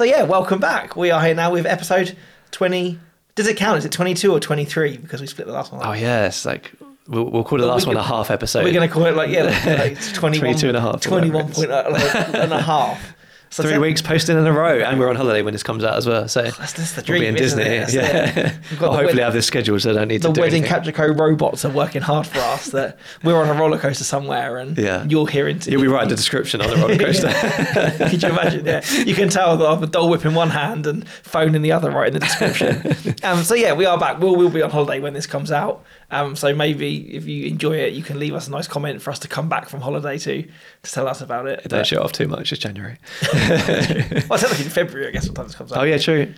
So yeah, welcome back. We are here now with episode 20. Does it count? Is it 22 or 23? Because we split the last one. Oh yeah, it's like we'll call the last one a half episode. We're going to call it like 22 and a half. 21 point and a half. So 3 weeks posting in a row, and we're on holiday when this comes out as well. So that's the dream. We'll be in Disney. Yeah. I'll hopefully have this scheduled, so I don't need to do anything. The Wedding Capture Co robots are working hard for us. That we're on a roller coaster somewhere, and you're here into. You'll be writing the description on the roller coaster. Could you imagine? Yeah, you can tell that I have a Dole Whip in one hand and phone in the other, writing the description. So yeah, we are back. We'll be on holiday when this comes out. So maybe if you enjoy it, you can leave us a nice comment for us to come back from holiday to tell us about it. Don't show off too much. It's January. Well, it's like in February, I guess, sometimes it comes out. Oh yeah, true.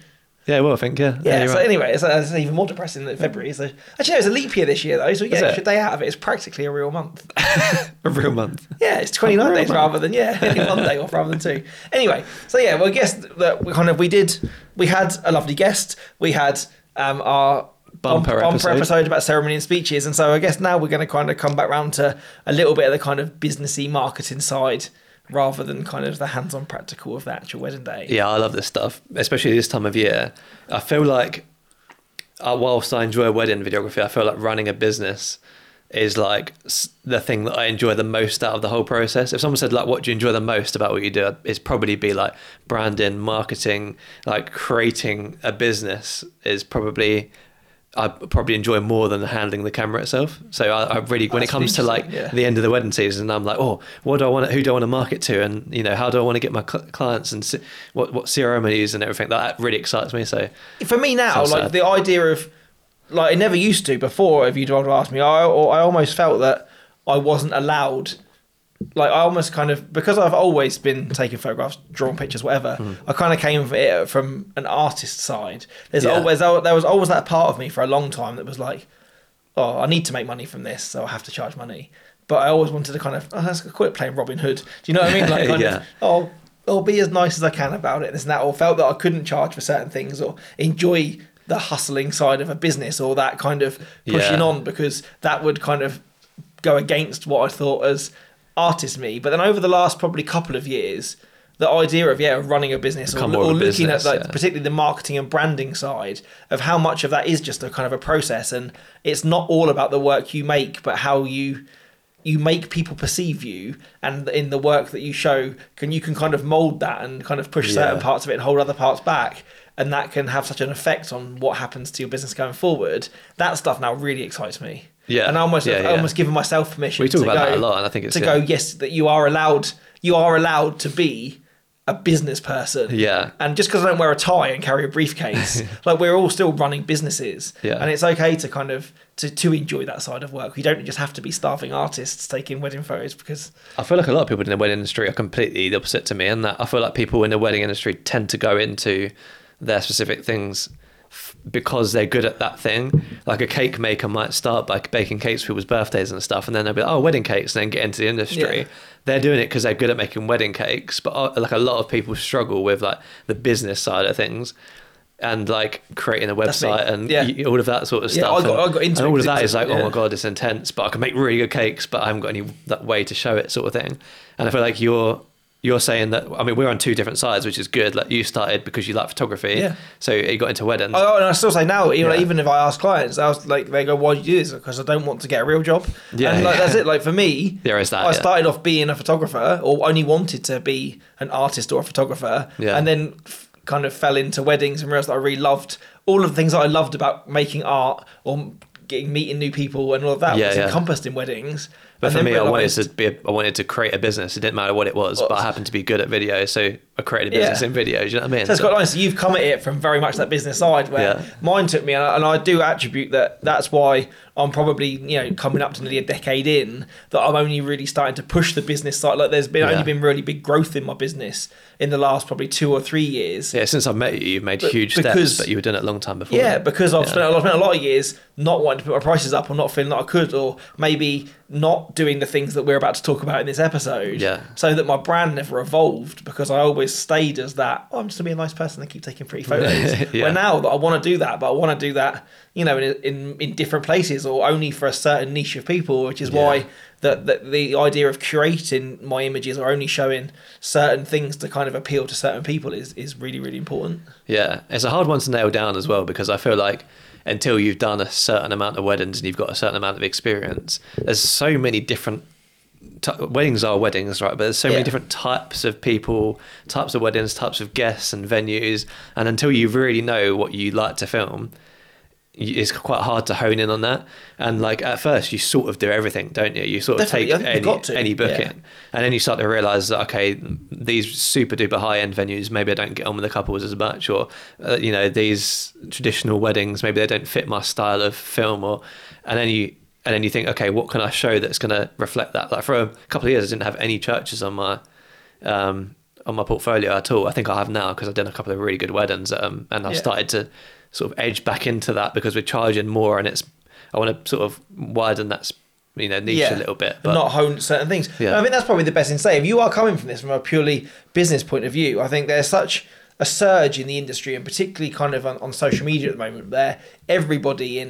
Yeah, well, I think yeah. So right. Anyway, it's even more depressing than February. So actually, no, it's a leap year this year though. So yeah, it's a day out of it. It's practically a real month. A real month. Yeah, it's 29 days month. Rather than one day off rather than two. Anyway, so yeah, well, I guess that we had a lovely guest. We had our bumper episode about ceremony and speeches, and so I guess now we're going to kind of come back round to a little bit of the kind of businessy marketing side, rather than kind of the hands-on practical of the actual wedding day. Yeah, I love this stuff, especially this time of year. I feel like, whilst I enjoy wedding videography, I feel like running a business is like the thing that I enjoy the most out of the whole process. If someone said, like, what do you enjoy the most about what you do? It's probably be like branding, marketing, like creating a business is probably... I probably enjoy more than handling the camera itself. So I really, when it comes to like the end of the wedding season, I'm like, oh, what do I want? Who do I want to market to? And you know, how do I want to get my clients and what ceremonies and everything? That really excites me. So for me now, so like the idea of like, it never used to before. If you'd have asked me, I almost felt that I wasn't allowed. Like I almost kind of, because I've always been taking photographs, drawing pictures, whatever, I kind of came from an artist side. There was always that part of me for a long time that was like, oh, I need to make money from this, so I have to charge money. But I always wanted to kind of, let's call it playing Robin Hood. Do you know what I mean? Like I'll be as nice as I can about it. And that all felt that I couldn't charge for certain things or enjoy the hustling side of a business or that kind of pushing on, because that would kind of go against what I thought as artist me. But then over the last probably couple of years, the idea of running a business or looking at like particularly the marketing and branding side of how much of that is just a kind of a process, and it's not all about the work you make, but how you make people perceive you, and in the work that you show you can kind of mold that and kind of push certain parts of it and hold other parts back, and that can have such an effect on what happens to your business going forward. That stuff now really excites me. Yeah, and I almost given myself permission. We talk about that a lot, and I think it's to go. Yes, that you are allowed to be a business person. Yeah, and just because I don't wear a tie and carry a briefcase, like we're all still running businesses. Yeah, and it's okay to kind of to enjoy that side of work. We don't just have to be starving artists taking wedding photos, because I feel like a lot of people in the wedding industry are completely the opposite to me, and that I feel like people in the wedding industry tend to go into their specific things because they're good at that thing. Like a cake maker might start by baking cakes for people's birthdays and stuff, and then they'll be like, oh, wedding cakes, and then get into the industry. They're doing it because they're good at making wedding cakes, but like a lot of people struggle with like the business side of things and like creating a website and all of that sort of stuff. I got into all of that is like, oh my god, it's intense, but I can make really good cakes, but I haven't got any that way to show it, sort of thing. And I feel like you're saying that, I mean, we're on two different sides, which is good. Like you started because you like photography, so you got into weddings. Oh, and I still say now, even, even if I ask clients, I was like, they go, "Why do you do this?" Because I don't want to get a real job. Yeah, and like that's it. Like for me, there is that. I started off being a photographer, or only wanted to be an artist or a photographer, and then kind of fell into weddings and realized that I really loved all of the things that I loved about making art or meeting new people and all of that was encompassed in weddings. But for me, I wanted to create a business. It didn't matter what it was, but I happened to be good at video, so I created a business in video. Do you know what I mean? So it's quite nice. You've come at it from very much that business side, where mine took me, and I do attribute that. That's why I'm probably coming up to nearly a decade in that I'm only really starting to push the business side. Like there's been only been really big growth in my business in the last probably 2 or 3 years. Yeah, since I met you, you've made huge steps, but you were doing it a long time before. Yeah, because I've spent a lot of years not wanting to put my prices up, or not feeling that I could, or maybe not doing the things that we're about to talk about in this episode, so that my brand never evolved, because I always stayed as that, I'm just gonna be a nice person and keep taking pretty photos. Well, now that I want to do that, but I want to do that in different places, or only for a certain niche of people, which is why the idea of curating my images or only showing certain things to kind of appeal to certain people is really, really important. Yeah, it's a hard one to nail down as well, because I feel like until you've done a certain amount of weddings and you've got a certain amount of experience, there's so many different weddings are weddings, right? But there's so many different types of people, types of weddings, types of guests and venues, and until you really know what you like to film, it's quite hard to hone in on that. And like at first you sort of do everything, don't you? You sort of take any booking, and then you start to realize that, okay, these super duper high end venues, maybe I don't get on with the couples as much, or you know, these traditional weddings, maybe they don't fit my style of film, or and then you think, okay, what can I show that's going to reflect that? Like for a couple of years, I didn't have any churches on my portfolio at all. I think I have now, because I've done a couple of really good weddings, and I've started to sort of edge back into that, because we're charging more, and I want to sort of widen that, you know, niche a little bit, but not hone certain things. Yeah. I think that's probably the best thing to say. If you are coming from this from a purely business point of view, I think there's such a surge in the industry, and particularly kind of on social media at the moment, where everybody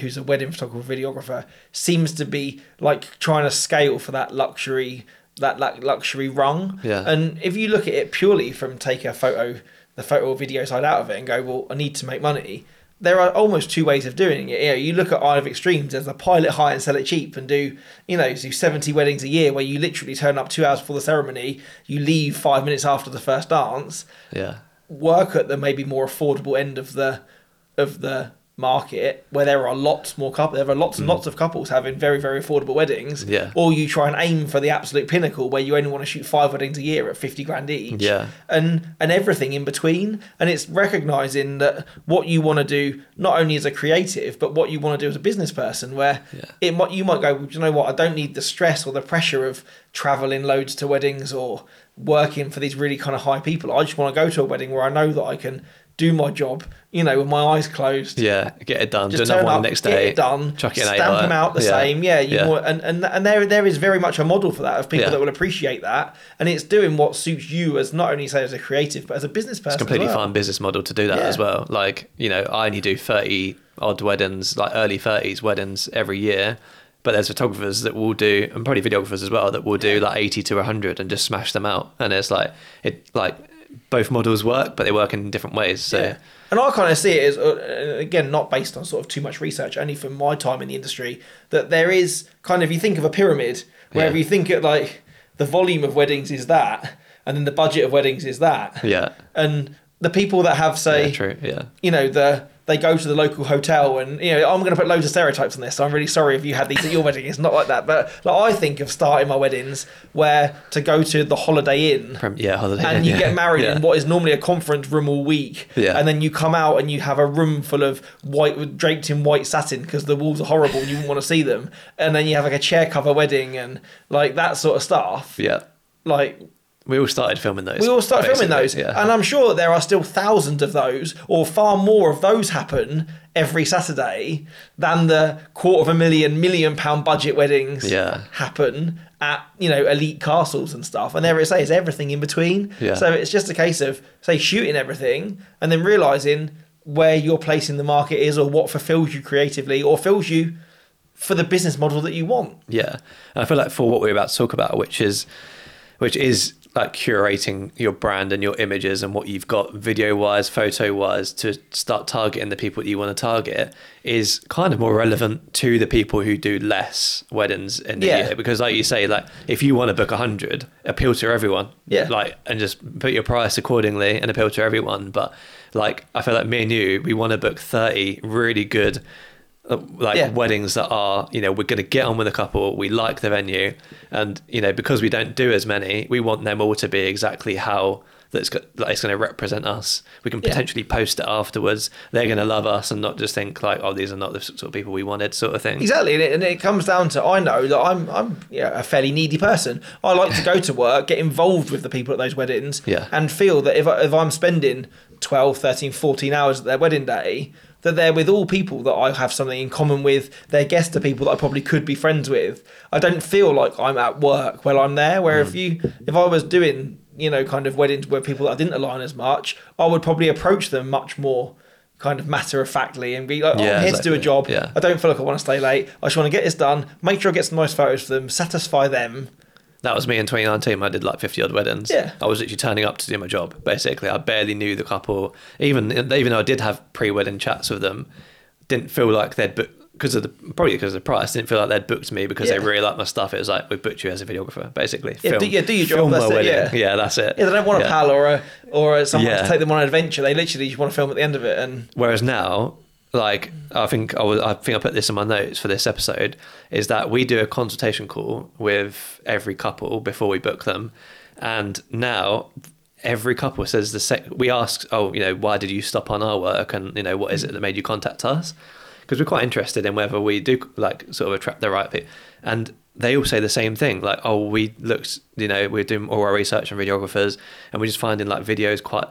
who's a wedding photographer, videographer seems to be like trying to scale for that luxury rung. Yeah. And if you look at it purely from the photo or video side out of it and go, well, I need to make money, there are almost two ways of doing it. You know, you look at Isle of Extremes, there's a pile it high and sell it cheap, and do 70 weddings a year where you literally turn up 2 hours before the ceremony, you leave 5 minutes after the first dance. Yeah. Work at the maybe more affordable end of the market, where there are lots and lots of couples having very, very affordable weddings. Yeah. Or you try and aim for the absolute pinnacle, where you only want to shoot 5 weddings a year at 50 grand each. Yeah. And everything in between. And it's recognizing that what you want to do, not only as a creative, but what you want to do as a business person, where you might go, well, do you know what, I don't need the stress or the pressure of traveling loads to weddings or working for these really kind of high people. I just want to go to a wedding where I know that I can do my job, you know, with my eyes closed. Yeah, get it done. Just do another one the next day. Get it done. Chuck it in. Stamp them out the same. Yeah, you want, and there is very much a model for that, of people that will appreciate that, and it's doing what suits you as not only say as a creative but as a business person. It's a completely fine business model to do that as well. Like, you know, I only do 30 odd weddings, like early 30s weddings every year. But there's photographers that will do, and probably videographers as well, that will do like 80 to 100 and just smash them out. And it's like, both models work, but they work in different ways. So. Yeah. And I kind of see it as, again, not based on sort of too much research, only from my time in the industry, that there is kind of, you think of a pyramid, where if you think at like the volume of weddings is that, and then the budget of weddings is that. Yeah. And the people that have, say, you know, they go to the local hotel and, you know, I'm going to put loads of stereotypes on this, so I'm really sorry if you had these at your wedding. It's not like that. But like, I think of starting my weddings where to go to the Holiday Inn. Holiday Inn, you get married in what is normally a conference room all week. Yeah. And then you come out and you have a room full of white, draped in white satin because the walls are horrible and you wouldn't want to see them. And then you have like a chair cover wedding and like that sort of stuff. Yeah. Like... we all started filming those. Yeah. And I'm sure there are still thousands of those, or far more of those happen every Saturday than the £250,000 budget weddings happen at, you know, elite castles and stuff. And there it is everything in between. Yeah. So it's just a case of, say, shooting everything and then realising where your place in the market is, or what fulfills you creatively or fills you for the business model that you want. Yeah. And I feel like for what we're about to talk about, which is like curating your brand and your images and what you've got video wise, photo wise, to start targeting the people that you want to target, is kind of more relevant to the people who do less weddings in the year. Because like you say, like if you want to book 100, appeal to everyone. Yeah. Like, and just put your price accordingly and appeal to everyone. But like, I feel like me and you, we want to book 30 really good weddings that are, you know, we're going to get on with a couple, we like the venue, and, you know, because we don't do as many, we want them all to be exactly how it's going to represent us. We can potentially post it afterwards. They're going to love us and not just think like, oh, these are not the sort of people we wanted, sort of thing. Exactly. And it comes down to, I know that I'm a fairly needy person. I like to go to work, get involved with the people at those weddings, and feel that if I'm spending 12, 13, 14 hours at their wedding day, that they're with all people that I have something in common with. Their guests are people that I probably could be friends with. I don't feel like I'm at work while I'm there, where if I was doing, you know, kind of weddings where people that I didn't align as much, I would probably approach them much more kind of matter-of-factly and be like, oh, yeah, I'm here to do a job. Yeah. I don't feel like I want to stay late. I just want to get this done, make sure I get some nice photos for them, satisfy them. That was me in 2019. I did like 50-odd weddings. Yeah. I was literally turning up to do my job, basically. I barely knew the couple. Even though I did have pre-wedding chats with them, didn't feel like they'd booked, because of the price, didn't feel like they'd booked me because they really liked my stuff. It was like, we booked you as a videographer, basically. Yeah, do your job. That's it, yeah, that's it. Yeah, they don't want a pal or someone to take them on an adventure. They literally just want to film at the end of it. And whereas now, like I think I put this in my notes for this episode, is that we do a consultation call with every couple before we book them, and now every couple says we ask, why did you stop on our work, and what is it that made you contact us? Because we're quite interested in whether we do like sort of attract the right people. And they all say the same thing, like, oh, we looked, we're doing all our research on videographers, and we're just finding like videos quite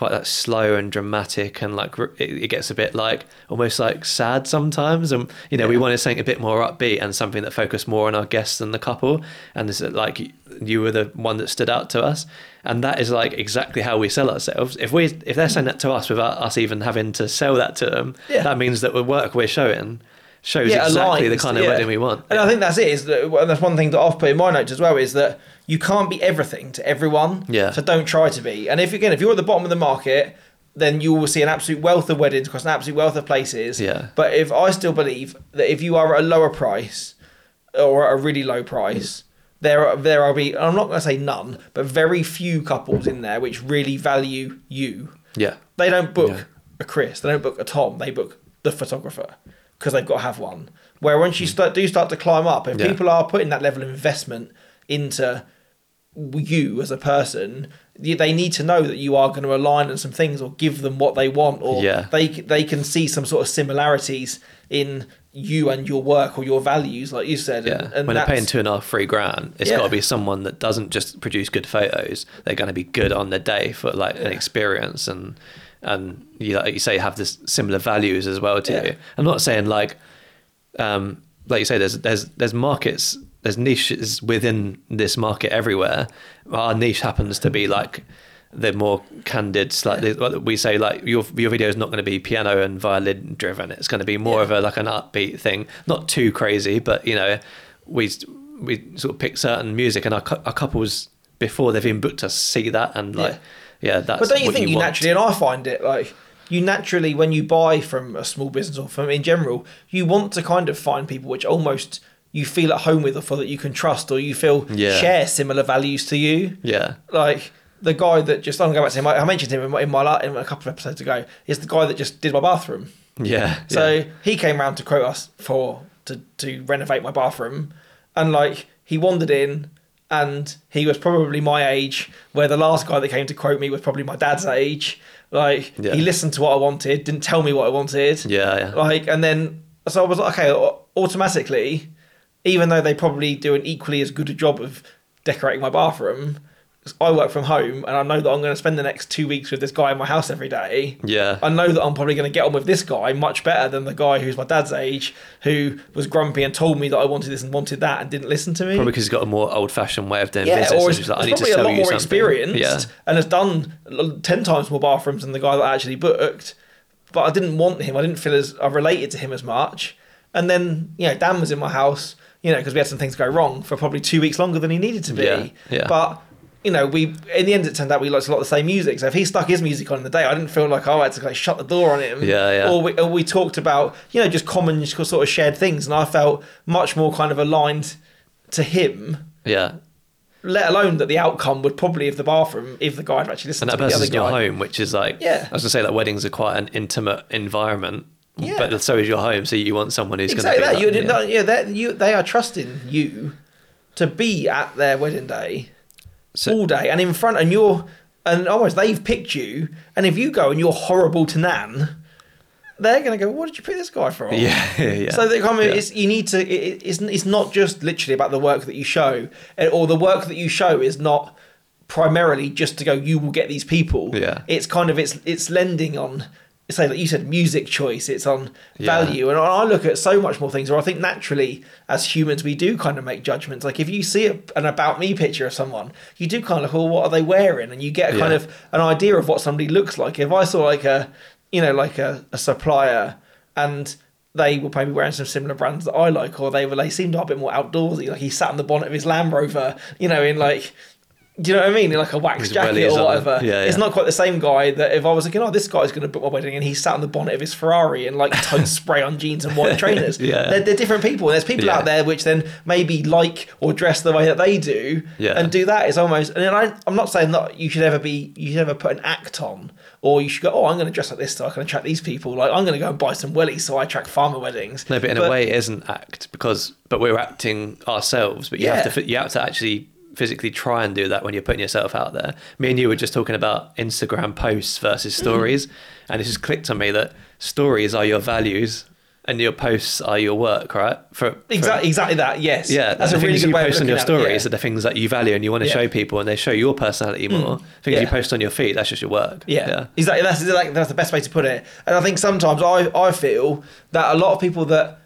like slow and dramatic, and like it gets a bit like almost like sad sometimes, and we wanted something a bit more upbeat and something that focused more on our guests than the couple, and this is like, you were the one that stood out to us. And that is like exactly how we sell ourselves. If they're saying that to us without us even having to sell that to them, that means that the work we're showing shows exactly the kind of wedding we want. And I think that's it. And that's one thing that I've put in my notes as well, is that you can't be everything to everyone. Yeah. So don't try to be. And if you're at the bottom of the market, then you will see an absolute wealth of weddings across an absolute wealth of places. Yeah. But if I still believe that if you are at a lower price or at a really low price... There will be, I'm not going to say none, but very few couples in there which really value you. Yeah. They don't book a Chris. They don't book a Tom. They book the photographer because they've got to have one. Where once you start to climb up, if people are putting that level of investment into you as a person, they need to know that you are going to align on some things or give them what they want, or they can see some sort of similarities in you and your work or your values, like you said. And when they're paying £2,500-3,000, it's got to be someone that doesn't just produce good photos. They're going to be good on the day for like an experience, and you, like you say, have this similar values as well to you. I'm not saying like you say, there's markets, there's niches within this market everywhere. Our niche happens to be like the more candid, slightly, we say like your video is not going to be piano and violin driven. It's going to be more of a like an upbeat thing, not too crazy, but we sort of pick certain music, and our couples before they've even booked us see that, and that's. But don't you think you naturally, and I find it like you naturally when you buy from a small business or from in general, you want to kind of find people which almost you feel at home with, or that you can trust, or you feel share similar values to you. Yeah, like. The guy that just, I'm going to go back to him, I mentioned him in a couple of episodes ago, is the guy that just did my bathroom. Yeah. So he came round to quote us to renovate my bathroom, and like he wandered in and he was probably my age, where the last guy that came to quote me was probably my dad's age. Like he listened to what I wanted, didn't tell me what I wanted. Yeah. Like, and then, so I was like, okay, automatically, even though they probably do an equally as good a job of decorating my bathroom, I work from home, and I know that I'm going to spend the next 2 weeks with this guy in my house every day. Yeah. I know that I'm probably going to get on with this guy much better than the guy who's my dad's age, who was grumpy and told me that I wanted this and wanted that and didn't listen to me. Probably because he's got a more old-fashioned way of doing business. Or he's like, probably a lot more experienced and has done 10 times more bathrooms than the guy that I actually booked. But I didn't want him. I didn't feel as I related to him as much. And then, Dan was in my house, because we had some things go wrong for probably 2 weeks longer than he needed to be. Yeah. But... we in the end it turned out we liked a lot of the same music. So if he stuck his music on in the day, I didn't feel like I had to shut the door on him. Yeah. Or we talked about just common sort of shared things, and I felt much more kind of aligned to him. Yeah. Let alone that the outcome would probably of the bathroom if the guy had actually listened to the other guy. And that person's your home, which is like I was gonna say that weddings are quite an intimate environment. Yeah. But so is your home, so you want someone who's going to be that. They are trusting you to be at their wedding day. So, all day and in front, they've picked you, and if you go and you're horrible to Nan, they're going to go, what did you pick this guy from? Yeah. So they come. It's not just literally about the work that you show, or the work that you show is not primarily just to go, you will get these people. Yeah. It's kind of it's lending on, say like you said, music choice. It's on value, and I look at so much more things where I think naturally as humans we do kind of make judgments. Like if you see an about me picture of someone, you do kind of look, well, what are they wearing? And you get a kind of an idea of what somebody looks like. If I saw like a you know, like a supplier, and they were maybe wearing some similar brands that I like, or they seemed a bit more outdoorsy. Like he sat on the bonnet of his Land Rover, you know, in like, do you know what I mean? In like a wax jacket or whatever. Yeah, yeah. It's not quite the same guy that if I was thinking, oh, this guy's going to book my wedding, and he sat on the bonnet of his Ferrari and like totes spray on jeans and white trainers. Yeah. They're different people. And there's people out there which then maybe like or dress the way that they do and do that. It's almost, and I'm not saying that you should ever put an act on, or you should go, oh, I'm going to dress like this so I can attract these people. Like, I'm going to go and buy some wellies so I attract farmer weddings. No, but in a way it is an act but we're acting ourselves, but you have to actually physically try and do that when you're putting yourself out there. Me and you were just talking about Instagram posts versus stories, and it just clicked on me that stories are your values and your posts are your work, right? Exactly that, yes. Yeah, that's a really good way of looking at it. The things you post on your stories are the things that you value and you want to show people, and they show your personality more. Things you post on your feed, that's just your work. Yeah, exactly. That's the best way to put it. And I think sometimes I feel that a lot of people that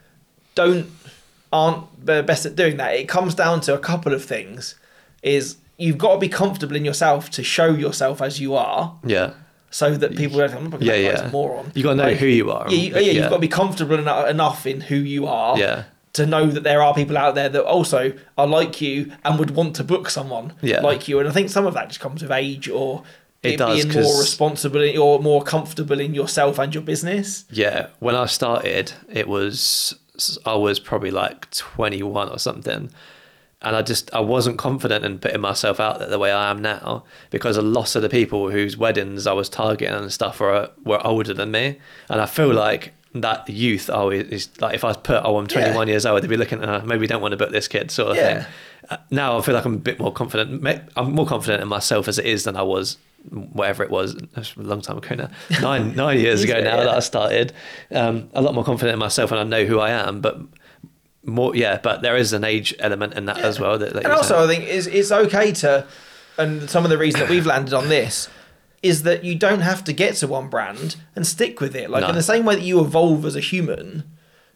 aren't the best at doing that, it comes down to a couple of things. Is you've got to be comfortable in yourself to show yourself as you are. Yeah. So that people don't think, I'm not going to be a moron. You've got to know who you are. You've got to be comfortable enough in who you are to know that there are people out there that also are like you and would want to book someone like you. And I think some of that just comes with age, or being more responsible or more comfortable in yourself and your business. Yeah. When I started, I was probably like 21 or something. And I wasn't confident in putting myself out there the way I am now, because a lot of the people whose weddings I was targeting and stuff were older than me. And I feel like that youth always is like, if I put, oh, I'm 21 years old, they'd be looking, maybe don't want to book this kid sort of thing. Now I feel like I'm a bit more confident. I'm more confident in myself as it is than I was, whatever it was, a long time ago now, nine years ago now that I started. A lot more confident in myself, and I know who I am, but there is an age element in that as well. And also, I think it's okay to, and some of the reason that we've landed on this is that you don't have to get to one brand and stick with it. Like in the same way that you evolve as a human,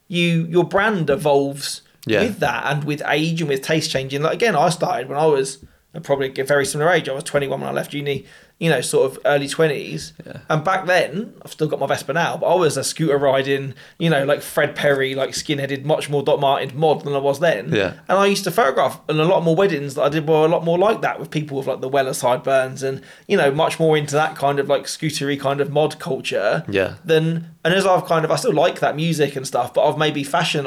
your brand evolves with that, and with age and with taste changing. Like again, I started when I was probably a very similar age. I was 21 when I left uni, you know, sort of early 20s. Yeah. And back then, I've still got my Vespa now, but I was a scooter riding, you know, like Fred Perry, like skinheaded, much more Dot Martin mod than I was then. Yeah. And I used to photograph, and a lot more weddings that I did were a lot more like that, with people with like the Weller sideburns and, you know, much more into that kind of like scootery kind of mod culture. Yeah. And as I've I still like that music and stuff, but I've maybe fashion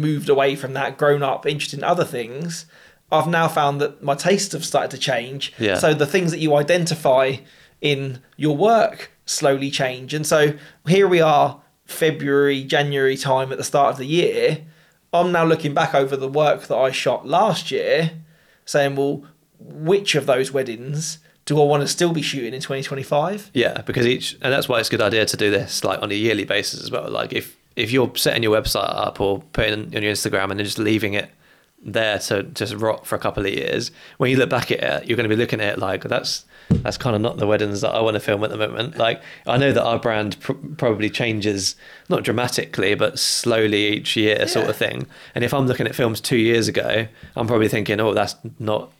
moved away from that, grown up, interested in other things. I've now found that my tastes have started to change. Yeah. So the things that you identify in your work slowly change. And so here we are, February, January time at the start of the year. I'm now looking back over the work that I shot last year, saying, well, which of those weddings do I want to still be shooting in 2025? Yeah, because and that's why it's a good idea to do this like on a yearly basis as well. Like if you're setting your website up or putting it on your Instagram and then just leaving it there to just rot for a couple of years, when you look back at it, you're going to be looking at it like, that's kind of not the weddings that I want to film at the moment. Like, I know that our brand probably changes, not dramatically, but slowly each year sort of thing. And if I'm looking at films 2 years ago, I'm probably thinking, oh, that's not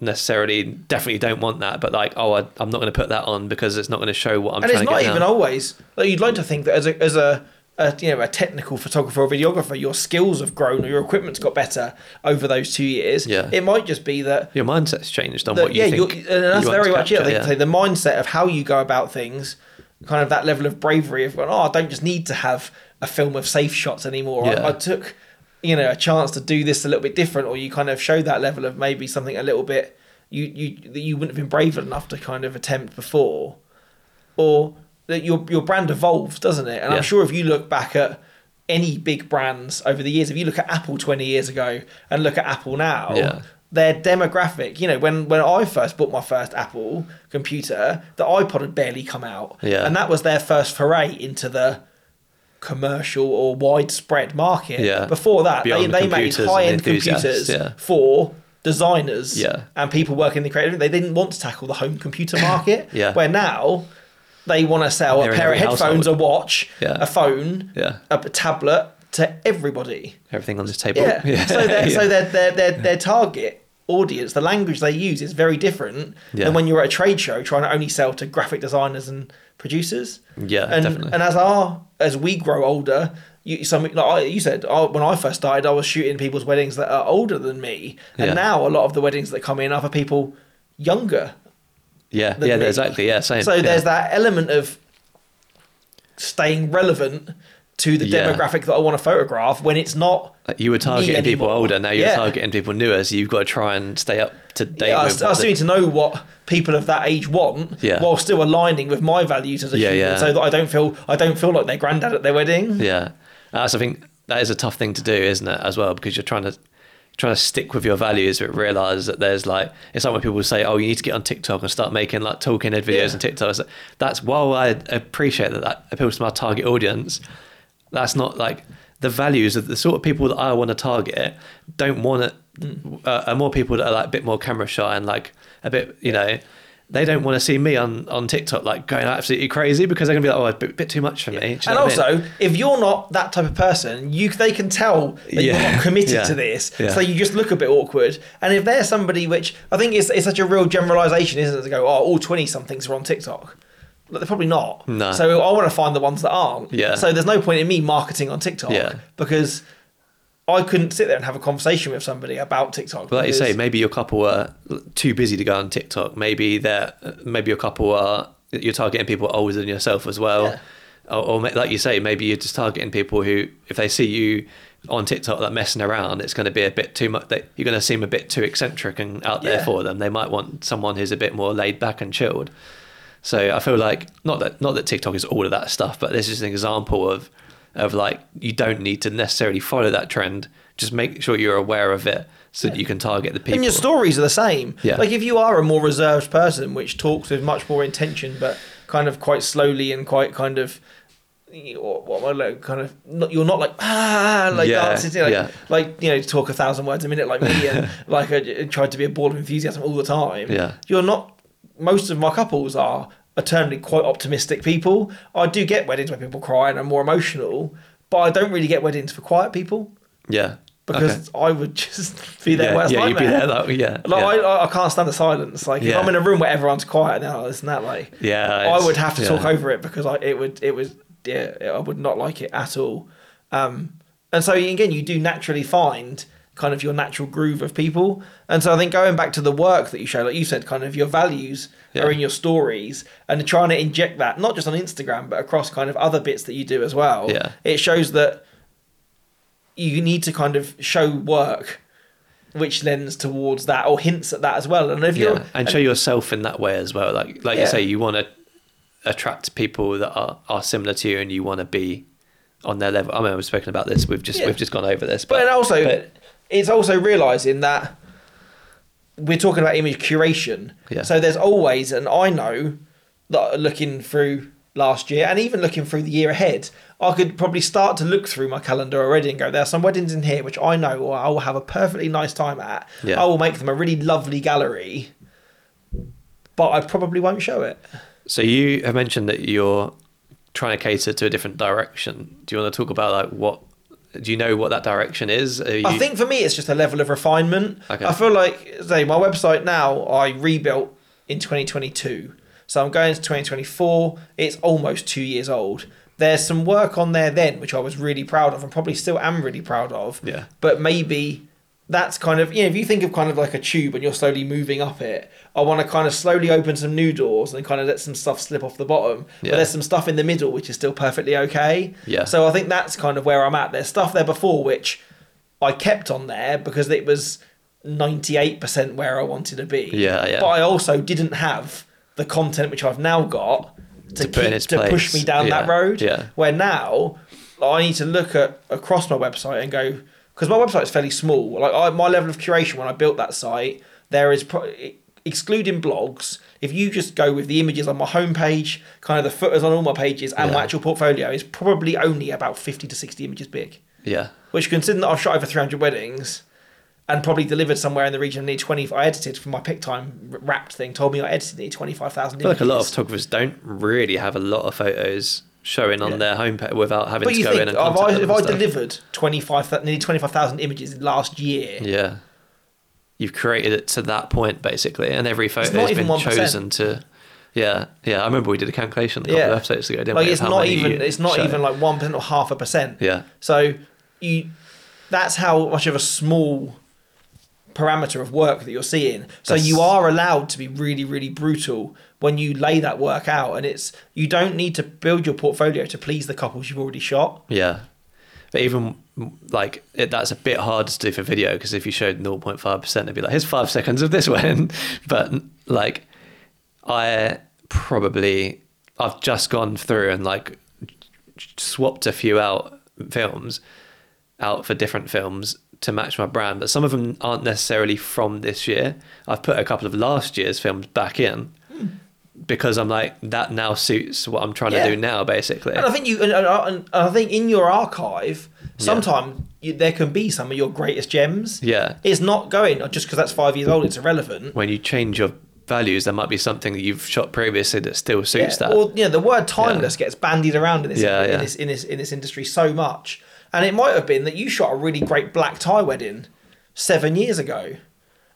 necessarily, definitely don't want that, but like, oh, I'm not going to put that on because it's not going to show what I'm trying to get. And it's not even always, like, you'd like to think that as a technical photographer or videographer, your skills have grown or your equipment's got better over those 2 years. Yeah. It might just be that your mindset's changed on what you think. And that's very much it. I think the mindset of how you go about things, kind of that level of bravery of going, oh, I don't just need to have a film of safe shots anymore. Yeah. I took, you know, a chance to do this a little bit different, or you kind of show that level of maybe something a little bit that you wouldn't have been brave enough to kind of attempt before, or that your brand evolves, doesn't it? And I'm sure if you look back at any big brands over the years, if you look at Apple 20 years ago and look at Apple now, their demographic, you know, when I first bought my first Apple computer, the iPod had barely come out. Yeah. And that was their first foray into the commercial or widespread market. Yeah. Before that, they made high-end computers for designers and people working in the creative. They didn't want to tackle the home computer market, where now they want to sell a pair of headphones, a watch, a phone, a tablet to everybody. Everything on this table. Yeah. So their target audience, the language they use is very different than when you're at a trade show trying to only sell to graphic designers and producers. Yeah, and, definitely. And as we grow older, when I first started, I was shooting people's weddings that are older than me, and now a lot of the weddings that come in are for people younger. Yeah, exactly. Yeah, same. So there's that element of staying relevant to the demographic that I want to photograph when it's not. You were targeting people older, now you're targeting people newer, so you've got to try and stay up to date. Yeah, I still need to know what people of that age want, while still aligning with my values as a human, so that I don't feel like their granddad at their wedding. Yeah, so I think that is a tough thing to do, isn't it? As well, because you're trying to stick with your values, but realise that there's it's like when people say, oh, you need to get on TikTok and start making talking head videos and TikToks. Like, that's, while I appreciate that appeals to my target audience, that's not the values of the sort of people that I want to target. Don't want it. Are more people that are a bit more camera shy and a bit, they don't want to see me on TikTok going absolutely crazy, because they're gonna be a bit too much for me. And also, if you're not that type of person, they can tell that you're not committed to this, so you just look a bit awkward. And if they're somebody, which I think it's such a real generalisation, isn't it, to go, all 20 somethings are on TikTok. They're probably not. No. So I want to find the ones that aren't. Yeah. So there's no point in me marketing on TikTok because I couldn't sit there and have a conversation with somebody about TikTok. But like you say, maybe your couple are too busy to go on TikTok. Maybe your couple are, you're targeting people older than yourself as well. Yeah. Or like you say, maybe you're just targeting people who, if they see you on TikTok messing around, it's going to be a bit too much. You're going to seem a bit too eccentric and out there for them. They might want someone who's a bit more laid back and chilled. So I feel not that TikTok is all of that stuff, but this is an example of you don't need to necessarily follow that trend. Just make sure you're aware of it so that you can target the people. And your stories are the same. Yeah. If you are a more reserved person, which talks with much more intention, but kind of quite slowly and quite kind of, you're not dances, talk 1,000 words a minute like me, and I tried to be a ball of enthusiasm all the time. Yeah. You're not. Most of my couples are eternally quite optimistic people. I do get weddings where people cry and are more emotional, but I don't really get weddings for quiet people. Yeah. Because I would just be there. Yeah, you'd be there. I can't stand the silence. If I'm in a room where everyone's quiet now, this and that. I would have to talk over it because I would not like it at all. And so again, you do naturally find kind of your natural groove of people. And so I think going back to the work that you show, like you said, kind of your values are in your stories, and trying to inject that, not just on Instagram, but across kind of other bits that you do as well. Yeah. It shows that you need to kind of show work which lends towards that or hints at that as well. And if you're... And show yourself in that way as well. Like you say, you want to attract people that are similar to you, and you want to be on their level. I mean, we've spoken about this. We've just gone over this. But it's also realising that we're talking about image curation. Yeah. So there's always, and I know that looking through last year and even looking through the year ahead, I could probably start to look through my calendar already and go, there are some weddings in here which I know I will have a perfectly nice time at. Yeah. I will make them a really lovely gallery, but I probably won't show it. So you have mentioned that you're trying to cater to a different direction. Do you want to talk about do you know what that direction is? I think for me, it's just a level of refinement. Okay. I feel my website now, I rebuilt in 2022. So I'm going to 2024. It's almost 2 years old. There's some work on there then, which I was really proud of and probably still am really proud of. Yeah. But maybe that's kind of, if you think of kind of like a tube and you're slowly moving up it, I want to kind of slowly open some new doors and kind of let some stuff slip off the bottom. Yeah. But there's some stuff in the middle which is still perfectly okay. Yeah. So I think that's kind of where I'm at. There's stuff there before which I kept on there because it was 98% where I wanted to be. Yeah, yeah. But I also didn't have the content which I've now got to push me down that road. Yeah. Where now I need to look at across my website and go, because my website is fairly small. My level of curation when I built that site, there is excluding blogs, if you just go with the images on my homepage, kind of the footers on all my pages, and my actual portfolio is probably only about 50 to 60 images big. Yeah. Which, considering that I've shot over 300 weddings and probably delivered somewhere in the region of near 20, I edited from my pick time wrapped thing, told me I edited near 25,000 images. I feel like a lot of photographers don't really have a lot of photos showing on their homepage without having to go in and contact them. If I delivered nearly 25,000 images last year, you've created it to that point basically, and every photo has been chosen to. Yeah, yeah. I remember we did a calculation a couple of episodes ago, didn't we? It's not even like 1% or 0.5%. Yeah. So that's how much of a small parameter of work that you're seeing. So you are allowed to be really, really brutal when you lay that work out, and you don't need to build your portfolio to please the couples you've already shot. Yeah. But even like that's a bit harder to do for video, because if you showed 0.5%, it'd be like, here's 5 seconds of this one. But like, I've just gone through and like swapped a few films out for different films to match my brand, but some of them aren't necessarily from this year. I've put a couple of last year's films back in because I'm like, that now suits what I'm trying to do now, basically. And I think I think in your archive, sometimes there can be some of your greatest gems. Yeah, it's not going just because that's 5 years old, it's irrelevant. When you change your values, there might be something that you've shot previously that still suits that. Or the word timeless gets bandied around in this industry so much. And it might have been that you shot a really great black tie wedding 7 years ago.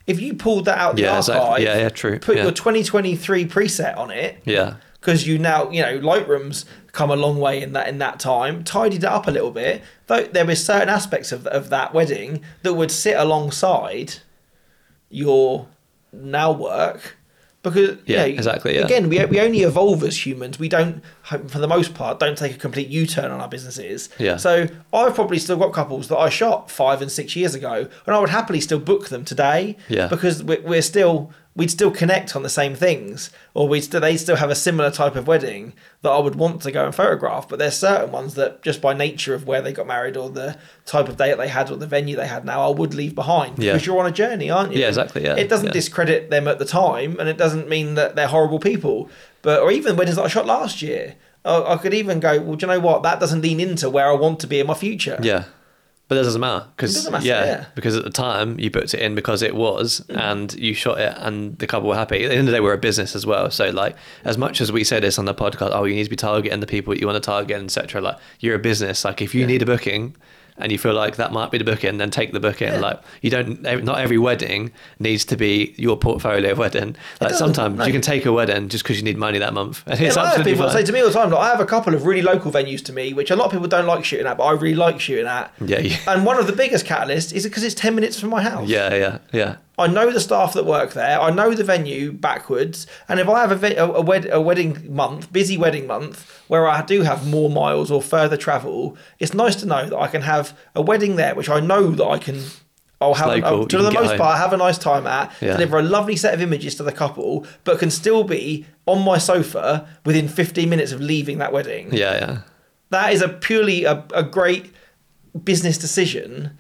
If you pulled that out the archive, put your 2023 preset on it, because you now, Lightroom's come a long way in that time, tidied it up a little bit, though there were certain aspects of that wedding that would sit alongside your now work. Because again, we only evolve as humans. We don't, for the most part, don't take a complete U-turn on our businesses. Yeah. So I've probably still got couples that I shot 5 and 6 years ago, and I would happily still book them today because we'd still connect on the same things, or they still have a similar type of wedding that I would want to go and photograph. But there's certain ones that just by nature of where they got married or the type of date they had or the venue they had now, I would leave behind because you're on a journey, aren't you? Yeah, exactly. Yeah. It doesn't discredit them at the time, and it doesn't mean that they're horrible people. But or even weddings that I shot last year, I could even go, well, do you know what? That doesn't lean into where I want to be in my future. Yeah. But that doesn't matter because at the time you booked it in because it was and you shot it and the couple were happy. At the end of the day, we're a business as well. So like, as much as we say this on the podcast, oh, you need to be targeting the people that you want to target, etc. Like, you're a business. Like, if you need a booking and you feel like that might be the booking, then take the booking. Yeah. Like, not every wedding needs to be your portfolio of wedding. Like, sometimes you can take a wedding just because you need money that month. And it's absolutely fine. People say to me all the time, like, I have a couple of really local venues to me, which a lot of people don't like shooting at, but I really like shooting at. Yeah. And one of the biggest catalysts is because it's 10 minutes from my house. Yeah. I know the staff that work there. I know the venue backwards. And if I have a wedding month, busy wedding month, where I do have more miles or further travel, it's nice to know that I can have a wedding there, which I know that I'll have local, to the most part, have a nice time at, deliver a lovely set of images to the couple, but can still be on my sofa within 15 minutes of leaving that wedding. Yeah. That is a purely great business decision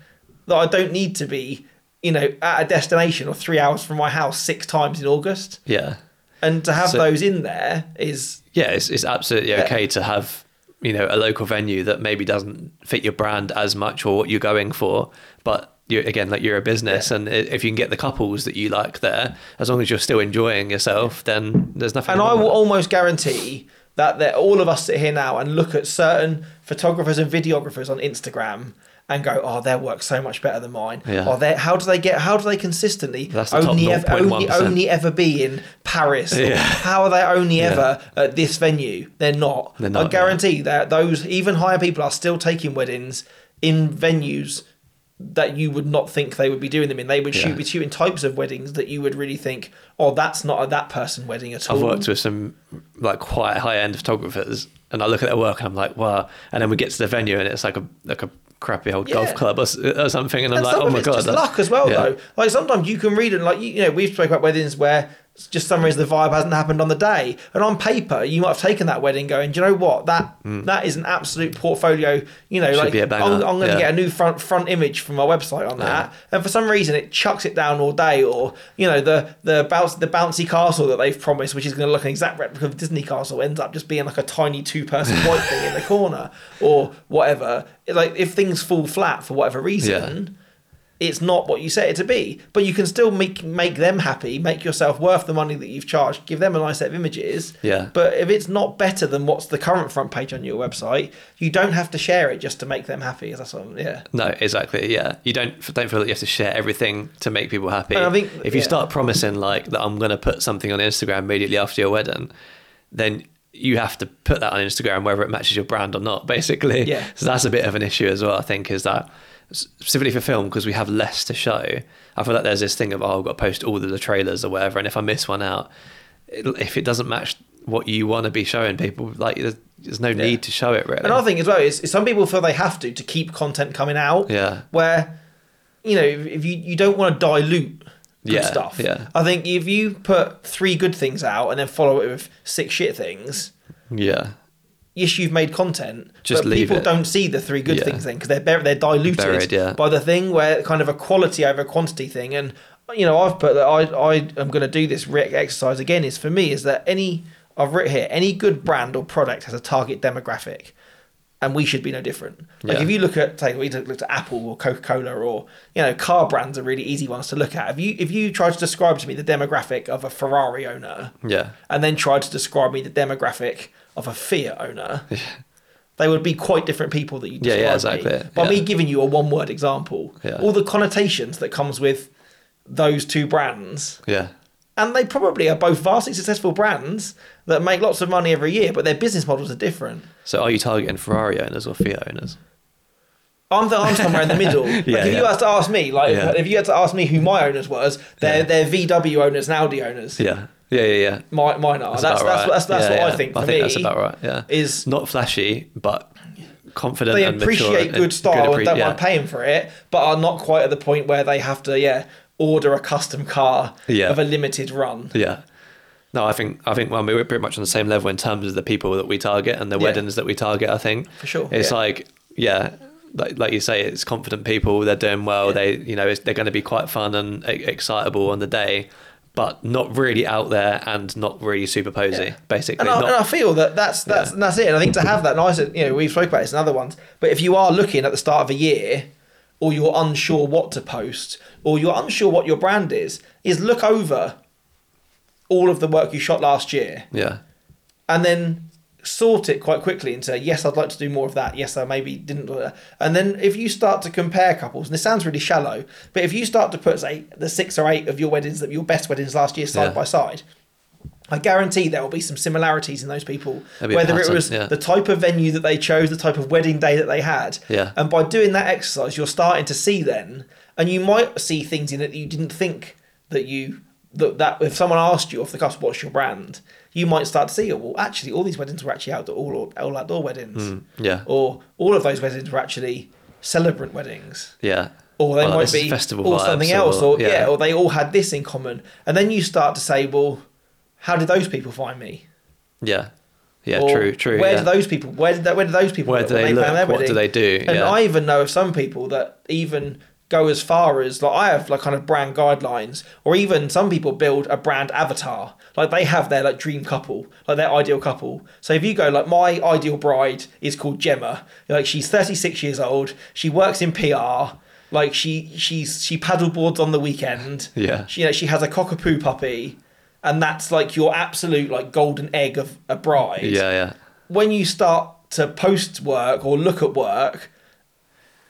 that I don't need to be at a destination or 3 hours from my house 6 times in August. Yeah. And to have those in there is... Yeah, it's absolutely okay to have, a local venue that maybe doesn't fit your brand as much or what you're going for, but you're a business, and if you can get the couples that you like there, as long as you're still enjoying yourself, then there's nothing... And I will almost guarantee that all of us sit here now and look at certain photographers and videographers on Instagram and go, oh, their work's so much better than mine. Yeah. How do they consistently only ever be in Paris? Yeah. How are they only ever at this venue? They're not. I guarantee that those even higher people are still taking weddings in venues that you would not think they would be doing them in. They would be shooting types of weddings that you would really think, oh, that's not that person wedding at all. I've worked with some like quite high end photographers, and I look at their work and I'm like, wow. And then we get to the venue and it's like a crappy old golf club or something, and I'm like, oh my god, it's just luck as well though. Like, sometimes you can read and we've spoken about weddings where just some reason the vibe hasn't happened on the day, and on paper you might have taken that wedding going, do you know what, that is an absolute portfolio, I'm going to get a new front image from my website on that, and for some reason it chucks it down all day, or the bouncy castle that they've promised, which is going to look an exact replica of Disney Castle, ends up just being like a tiny 2-person white thing in the corner or whatever. Like, if things fall flat for whatever reason, it's not what you set it to be, but you can still make them happy, make yourself worth the money that you've charged, give them a nice set of images. Yeah. But if it's not better than what's the current front page on your website, you don't have to share it just to make them happy. That's what, yeah. No, exactly. Yeah. You don't feel that you have to share everything to make people happy. And I think if you start promising like that, I'm going to put something on Instagram immediately after your wedding, then you have to put that on Instagram, whether it matches your brand or not, basically. Yeah. So that's a bit of an issue as well, I think, is that specifically for film, because we have less to show. I feel like there's this thing of, oh, I've got to post all of the trailers or whatever. And if I miss one out, if it doesn't match what you want to be showing people, like there's no need to show it, really. Another thing as well is some people feel they have to keep content coming out. Yeah. Where, you know, if you don't want to dilute good stuff. Yeah. I think if you put 3 good things out and then follow it with 6 shit things, yeah, yes, you've made content, just but leave people it. Don't see the 3 good things then because they're diluted by the thing where kind of a quality over quantity thing. And you know, I've put that I am going to do this exercise again. Is for me is that I've written here any good brand or product has a target demographic. And we should be no different. Like if you look at, we looked at Apple or Coca-Cola or, you know, car brands are really easy ones to look at. If you tried to describe to me the demographic of a Ferrari owner, and then tried to describe me the demographic of a Fiat owner, they would be quite different people that you describe me. By me giving you a one-word example, all the connotations that comes with those two brands. Yeah. And they probably are both vastly successful brands that make lots of money every year, but their business models are different. So are you targeting Ferrari owners or Fiat owners? I'm somewhere in the middle. If you had to ask me, if you had to ask me who my owners was, they're VW owners and Audi owners. Yeah. Mine are. That's what I think. I think that's about right. Yeah. Is not flashy, but confident. They appreciate good style and don't mind paying for it, but are not quite at the point where they have to order a custom car of a limited run. Yeah. No, I think well, we're pretty much on the same level in terms of the people that we target and the weddings that we target, I think. For sure. It's like you say, it's confident people, they're doing well, they, you know, they're going to be quite fun and excitable on the day, but not really out there and not really super posy, basically. And I feel that's and that's it. And I think to have that nice, you know, we've spoke about this in other ones, but if you are looking at the start of a year, or you're unsure what to post, or you're unsure what your brand is look over all of the work you shot last year. Yeah. And then sort it quite quickly into, yes, I'd like to do more of that. Yes, I maybe didn't. And then if you start to compare couples, and this sounds really shallow, but if you start to put, say, the 6 or 8 of your weddings, your best weddings last year side by side, I guarantee there will be some similarities in those people, whether it was the type of venue that they chose, the type of wedding day that they had. Yeah. And by doing that exercise, you're starting to see then, and you might see things in it that you didn't think that if someone asked you off the cuff, what's your brand? You might start to see, well, actually, all these weddings were actually outdoor, all outdoor weddings. Or all of those weddings were actually celebrant weddings. Yeah. Or they might be festival or something else. Or they all had this in common. And then you start to say, well, how did those people find me? Yeah. Yeah, or true. Where do those people, where do those people where look? Do they look? What wedding? Do they do? And I even know of some people that even go as far as, like I have like kind of brand guidelines, or even some people build a brand avatar. Like they have their like dream couple, like their ideal couple. So if you go like my ideal bride is called Gemma, like she's 36 years old, she works in PR, like she paddleboards on the weekend. Yeah. She, you know, she has a cockapoo puppy. And that's like your absolute like golden egg of a bride. Yeah, yeah. When you start to post work or look at work,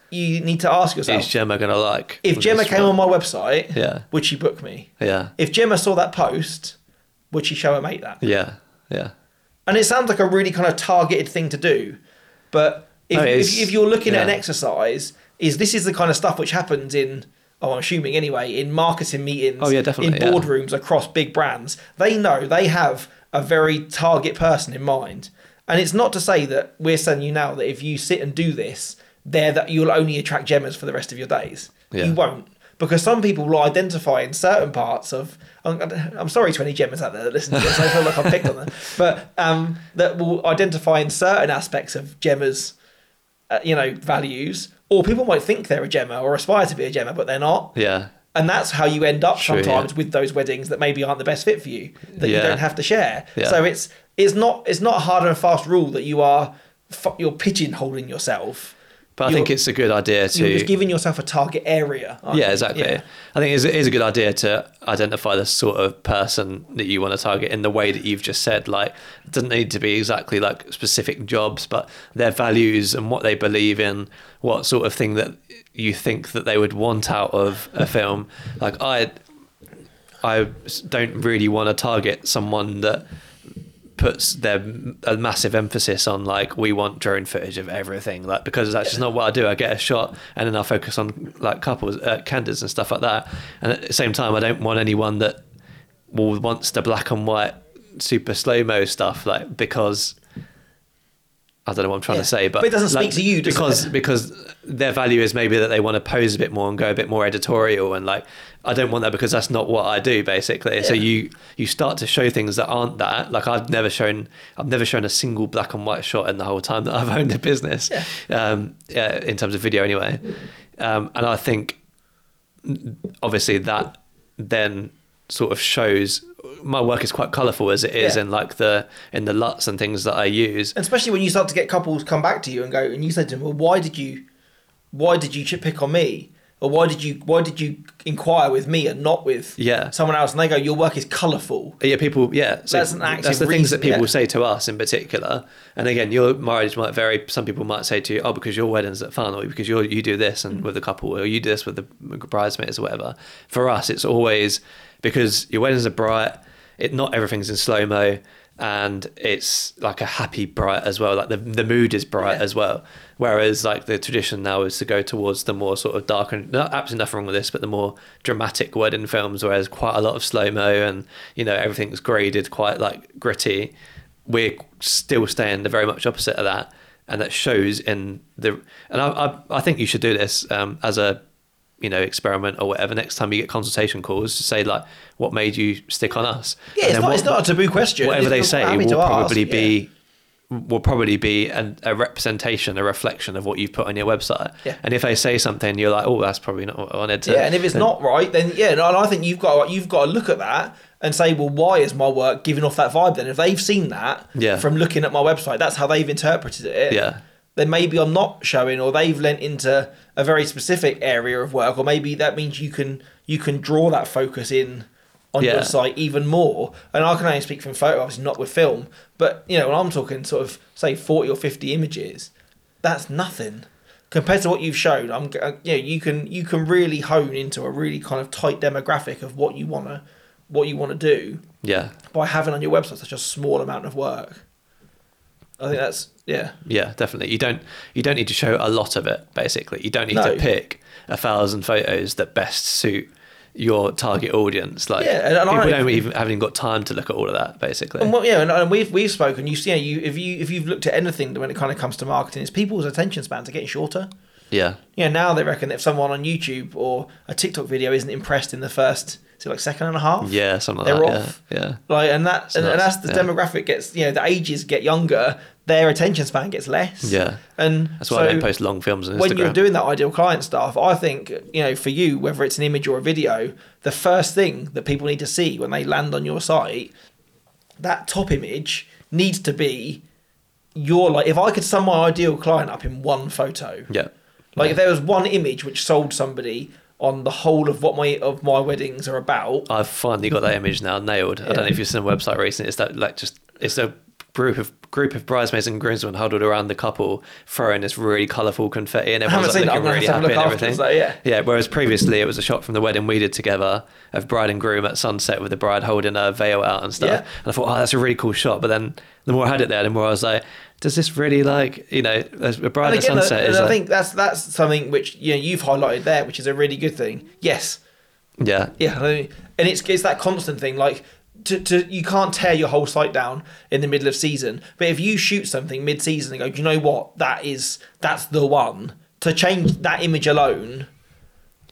you need to ask yourself: is Gemma gonna like? If Gemma came on my website, would she book me? Yeah. If Gemma saw that post, would she show her mate that? Yeah, yeah. And it sounds like a really kind of targeted thing to do, but if you're looking at an exercise, this is the kind of stuff which happens in. I'm assuming anyway, in marketing meetings, in boardrooms across big brands, they know they have a very target person in mind. And it's not to say that we're saying you now that if you sit and do this, that you'll only attract Gemmas for the rest of your days. Yeah. You won't. Because some people will identify in certain parts of... I'm sorry to any Gemmas out there that listen to this. I feel like I've picked on them. But that will identify in certain aspects of Gemma's, values... Or people might think they're a Gemma or aspire to be a Gemma, but they're not. Yeah. And that's how you end up sometimes with those weddings that maybe aren't the best fit for you, that you don't have to share. Yeah. So it's not a hard and fast rule that you're pigeonholing yourself But I think it's a good idea to... You're just giving yourself a target area. Yeah, exactly. Yeah. I think it is a good idea to identify the sort of person that you want to target in the way that you've just said. Like, it doesn't need to be exactly like specific jobs, but their values and what they believe in, what sort of thing that you think that they would want out of a film. Like, I don't really want to target someone that puts a massive emphasis on like, we want drone footage of everything, like, because that's just not what I do. I get a shot and then I focus on like couples, candors and stuff like that. And at the same time, I don't want anyone that wants the black and white super slow-mo stuff, like, because I don't know what I'm trying to say, but it doesn't speak to you, does it? Because their value is maybe that they want to pose a bit more and go a bit more editorial, and like, I don't want that because that's not what I do, basically. Yeah. So you start to show things that aren't that. Like, I've never shown a single black and white shot in the whole time that I've owned a business, in terms of video anyway. And I think obviously that then sort of shows. My work is quite colourful as it is, in like in the LUTs and things that I use. And especially when you start to get couples come back to you and go, and you say to them, well, why did you pick on me? Or why did you inquire with me and not with someone else? And they go, your work is colourful. Yeah, people, yeah. So that's an active That's the reason, things that people say to us in particular. And again, your marriage might vary. Some people might say to you, oh, because your wedding's at fun, or because you do this and with the couple, or you do this with the bridesmaids or whatever. For us, it's always... because your weddings are bright, not everything's in slow-mo, and it's like a happy bright as well. Like the mood is bright as well. Whereas like the tradition now is to go towards the more sort of dark, and absolutely nothing wrong with this, but the more dramatic wedding films, whereas quite a lot of slow-mo and, you know, everything's graded quite like gritty. We're still staying the very much opposite of that. And that shows in the, and I think you should do this as a, you know, experiment or whatever. Next time you get consultation calls, to say like, what made you stick on us? Yeah, it's not a taboo question. Whatever they say will probably be a representation, a reflection of what you've put on your website. Yeah. And if they say something, you're like, oh, that's probably not what I wanted to. Yeah, and if it's not right, then no, and I think you've got to look at that and say, well, why is my work giving off that vibe? Then if they've seen that from looking at my website, that's how they've interpreted it. Yeah. Then maybe I'm not showing, or they've lent into a very specific area of work, or maybe that means you can draw that focus in on your site even more. And I can only speak from photo, obviously not with film, but you know, when I'm talking sort of say 40 or 50 images, that's nothing compared to what you've shown. You can really hone into a really kind of tight demographic of what you want to do. Yeah. By having on your website such a small amount of work. I think that's definitely. You don't need to show a lot of it. Basically, you don't need to pick 1,000 photos that best suit your target audience. Like and people haven't even got time to look at all of that. Basically, and we've spoken. You see, if you've looked at anything when it kind of comes to marketing, it's people's attention spans are getting shorter. Yeah, now they reckon that if someone on YouTube or a TikTok video isn't impressed in the first. So like second and a half, something like that. Off. Yeah, like and that's the demographic gets. The ages get younger, their attention span gets less. Yeah, and that's why they post long films on Instagram. When you're doing that ideal client stuff, I think for you, whether it's an image or a video, the first thing that people need to see when they land on your site, that top image needs to be your like. If I could sum my ideal client up in one photo, if there was one image which sold somebody on the whole of what my weddings are about. I've finally got that image now nailed. I don't know if you've seen a website recently. It's that like just it's a group of bridesmaids and groomsmen huddled around the couple, throwing this really colourful confetti, and everyone's like, looking really happy and everything. Though, whereas previously it was a shot from the wedding we did together of bride and groom at sunset with the bride holding her veil out and stuff. Yeah. And I thought, oh, that's a really cool shot. But then the more I had it there, the more I was like, does this really a bride at sunset? I think that's something which you've highlighted there, which is a really good thing. Yes. Yeah. Yeah. And it's that constant thing. Like you can't tear your whole site down in the middle of season, but if you shoot something mid season and go, do you know what? That's the one to change that image alone.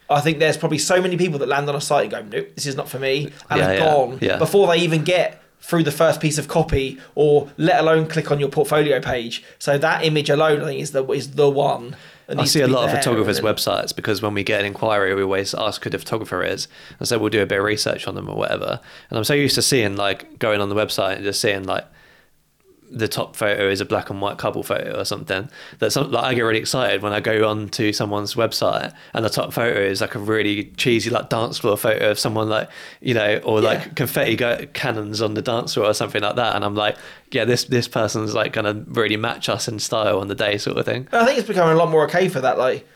I think there's probably so many people that land on a site and go, nope, this is not for me, and have gone before they even get through the first piece of copy, or let alone click on your portfolio page. So that image alone, I think, is the one. I see a lot of photographers' websites, because when we get an inquiry, we always ask who the photographer is, and so we'll do a bit of research on them or whatever. And I'm so used to seeing like going on the website and just seeing like the top photo is a black and white couple photo or something. That's something like I get really excited when I go on to someone's website and the top photo is like a really cheesy like dance floor photo of someone like, you know, or like confetti cannons on the dance floor or something like that. And I'm like, yeah, this person's like going to really match us in style on the day sort of thing. I think it's becoming a lot more okay for that. Like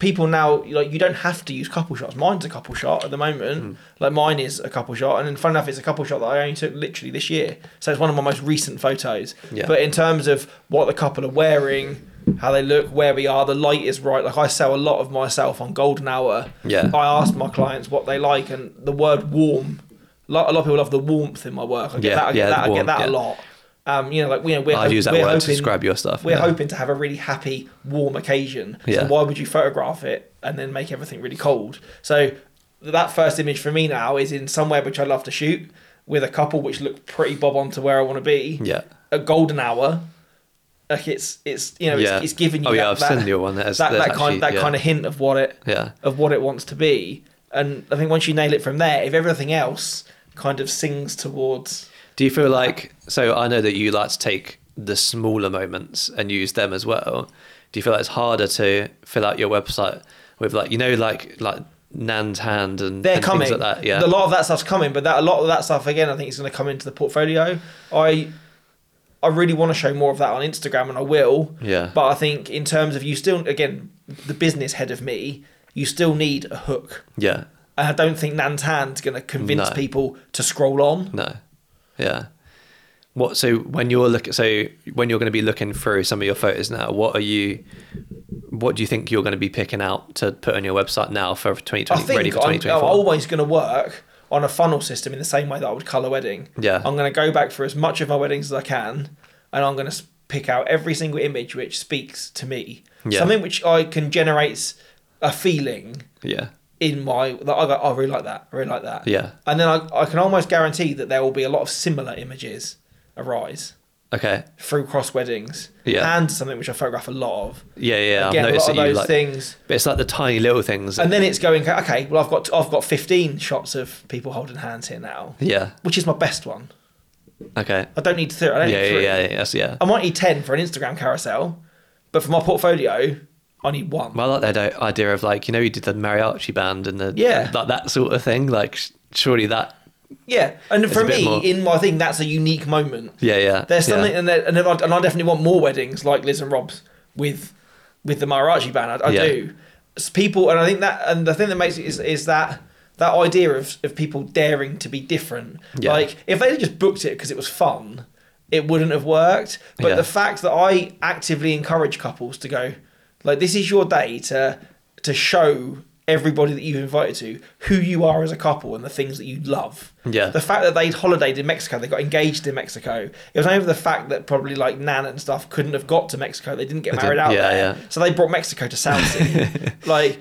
people now, like you don't have to use couple shots. Mine's a couple shot at the moment. Mm. Like mine is a couple shot. And then fun enough, it's a couple shot that I only took literally this year. So it's one of my most recent photos. Yeah. But in terms of what the couple are wearing, how they look, where we are, the light is right. Like I sell a lot of myself on golden hour. Yeah. I ask my clients what they like, and the word warm, like a lot of people love the warmth in my work. I get that a lot. You know, like we're hoping to describe your stuff. We're hoping to have a really happy, warm occasion. So why would you photograph it and then make everything really cold? So that first image for me now is in somewhere which I love to shoot with a couple which look pretty bob on to where I want to be. Yeah, a golden hour. Like it's you know it's giving you that kind of hint of what it wants to be. And I think once you nail it from there, if everything else kind of sings towards. Do you feel like, so I know that you like to take the smaller moments and use them as well. Do you feel like it's harder to fill out your website with like, you know, like Nan's hand and they're and coming things like that? Yeah, a lot of that stuff's coming, but that a lot of that stuff again, I think is going to come into the portfolio. I really want to show more of that on Instagram, and I will. Yeah. But I think in terms of you still, again, the business head of me, you still need a hook. Yeah. And I don't think Nan's hand's going to convince people to scroll on. No. Yeah. So when you're going to be looking through some of your photos now, what do you think you're going to be picking out to put on your website now for 2020? I think ready for 2024? I'm always going to work on a funnel system in the same way that I would colour wedding. Yeah. I'm going to go back for as much of my weddings as I can, and I'm going to pick out every single image which speaks to me. Yeah. Something which I can generate a feeling. Yeah. In my, I really like that. I really like that. Yeah. And then I can almost guarantee that there will be a lot of similar images arise. Okay. Through cross weddings. Yeah. And something which I photograph a lot of. Yeah, yeah. Again, I've noticed a lot of those things. But it's like the tiny little things. And then it's going, okay, well, I've got 15 shots of people holding hands here now. Yeah. Which is my best one. Okay. I don't need three. I might need 10 for an Instagram carousel, but for my portfolio, I need one. Well, I like that idea of like, you know, you did the mariachi band and the like that sort of thing. Like, surely that. Yeah, and for me, more... in my thing, that's a unique moment. Yeah, yeah. There's something, and I definitely want more weddings like Liz and Rob's with the mariachi band. I do. It's people, and I think that, and the thing that makes it is that idea of people daring to be different. Yeah. Like, if they just booked it because it was fun, it wouldn't have worked. But the fact that I actively encourage couples to go. Like, this is your day to show everybody that you've invited to who you are as a couple and the things that you love. Yeah. The fact that they'd holidayed in Mexico, they got engaged in Mexico. It was over the fact that probably like Nan and stuff couldn't have got to Mexico. They didn't get married out there. Yeah. So they brought Mexico to South Sea. Like,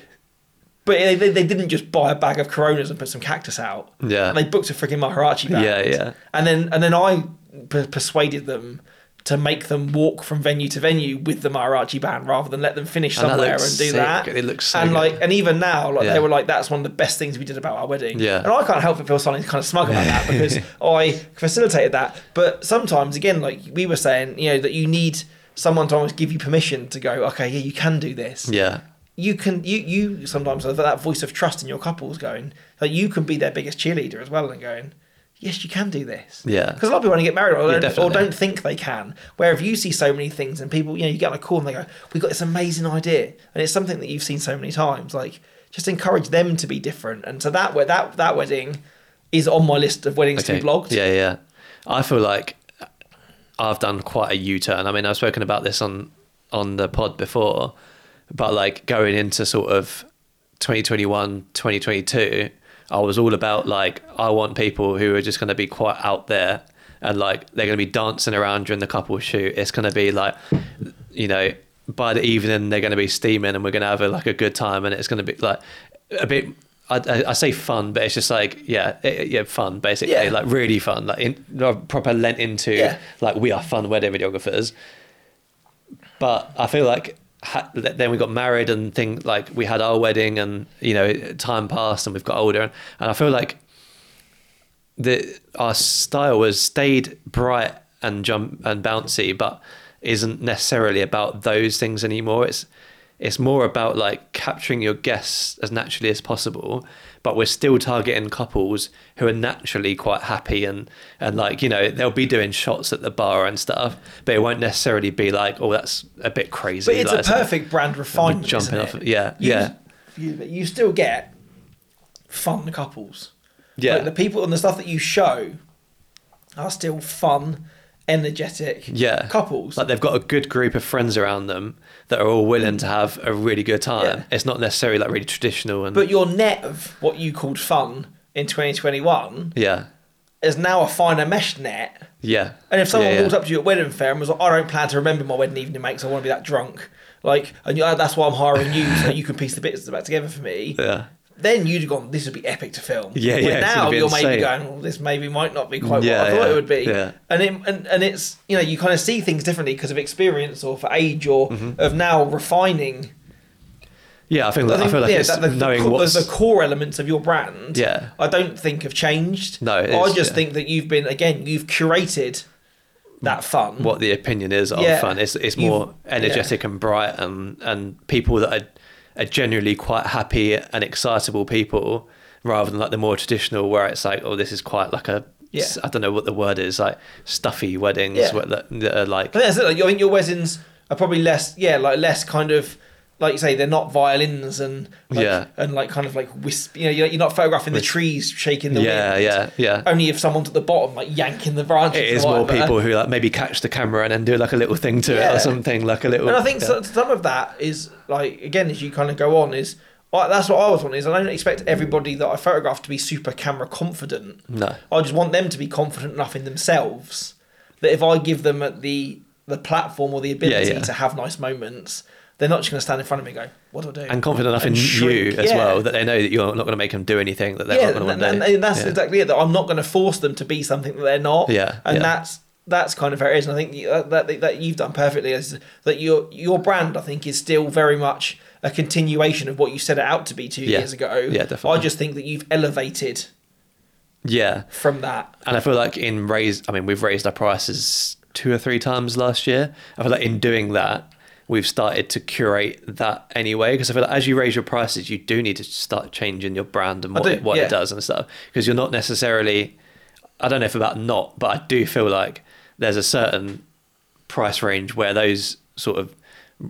but they didn't just buy a bag of Coronas and put some cactus out. Yeah. And they booked a freaking mariachi band. Yeah, yeah. And then I persuaded them to make them walk from venue to venue with the mariachi band rather than let them finish somewhere and do that. It looks sick. And like, and even now, like they were like, that's one of the best things we did about our wedding. Yeah. And I can't help but feel something kind of smug about that because I facilitated that. But sometimes, again, like we were saying, you know, that you need someone to almost give you permission to go, okay, yeah, you can do this. Yeah. You can, you sometimes have that voice of trust in your couples going, like you can be their biggest cheerleader as well and going, yes, you can do this. Yeah. Because a lot of people want to get married or don't think they can. Where if you see so many things and people, you know, you get on a call and they go, we've got this amazing idea. And it's something that you've seen so many times. Like, just encourage them to be different. And so that wedding is on my list of weddings to be blogged. Yeah, yeah. I feel like I've done quite a U-turn. I mean, I've spoken about this on the pod before, but like going into sort of 2021, 2022... I was all about like, I want people who are just going to be quite out there and like, they're going to be dancing around during the couple shoot. It's going to be like, you know, by the evening they're going to be steaming and we're going to have a good time. And it's going to be like a bit, I say fun, but it's just like, fun basically. Yeah. Like really fun, like proper lent into like we are fun wedding videographers. But I feel like then we got married and things like we had our wedding and, you know, time passed and we've got older. And I feel like our style has stayed bright and jump and bouncy, but isn't necessarily about those things anymore. It's more about like capturing your guests as naturally as possible, but we're still targeting couples who are naturally quite happy and like, you know, they'll be doing shots at the bar and stuff, but it won't necessarily be like, oh, that's a bit crazy. But it's like, a perfect brand refinement, jumping off. Yeah, yeah. You still get fun couples. Yeah. Like the people and the stuff that you show are still fun, energetic couples. Like they've got a good group of friends around them that are all willing to have a really good time. Yeah. It's not necessarily like really traditional. But your net of what you called fun in 2021 is now a finer mesh net. Yeah. And if someone walks up to you at wedding fair and was like, I don't plan to remember my wedding evening, mate, because I want to be that drunk. Like, and that's why I'm hiring you, so you can piece the bits back together for me. Yeah. Then you'd have gone, this would be epic to film. Yeah, yeah. Now you're insane. Maybe going, well, this maybe might not be quite what I thought it would be. Yeah. And it's, you know, you kind of see things differently because of experience or for age or of now refining. Yeah, I feel like it's knowing what's... The core elements of your brand, I don't think have changed. No, I just think that you've been, again, you've curated that fun. What the opinion is of fun. It's more energetic and bright and people that are generally quite happy and excitable people, rather than like the more traditional where it's like, oh, this is quite like a I don't know what the word is, like stuffy weddings that are like. But that's it, like, I think your weddings are probably less kind of, like you say, they're not violins and like, and like kind of like wisp. You know, you're not photographing the trees shaking the wind. Yeah. Only if someone's at the bottom like yanking the branches. It is more people who like maybe catch the camera and then do like a little thing to it or something like a little. And I think some of that is like, again, as you kind of go on, is that's what I was wanting. Is I don't expect everybody that I photograph to be super camera confident. No, I just want them to be confident enough in themselves that if I give them the platform or the ability to have nice moments, they're not just going to stand in front of me and go, what do I do? And confident enough in you as well, that they know that you're not going to make them do anything that they're not going to want to do. And that's exactly it, that I'm not going to force them to be something that they're not. Yeah. And that's kind of how it is. And I think that you've done perfectly is that your brand, I think, is still very much a continuation of what you set it out to be 2 years ago. Yeah, definitely. I just think that you've elevated from that. And I feel like we've raised our prices 2 or 3 times last year. I feel like in doing that, we've started to curate that anyway, because I feel like as you raise your prices, you do need to start changing your brand and what it does and stuff, because you're not necessarily, I don't know if about not, but I do feel like there's a certain price range where those sort of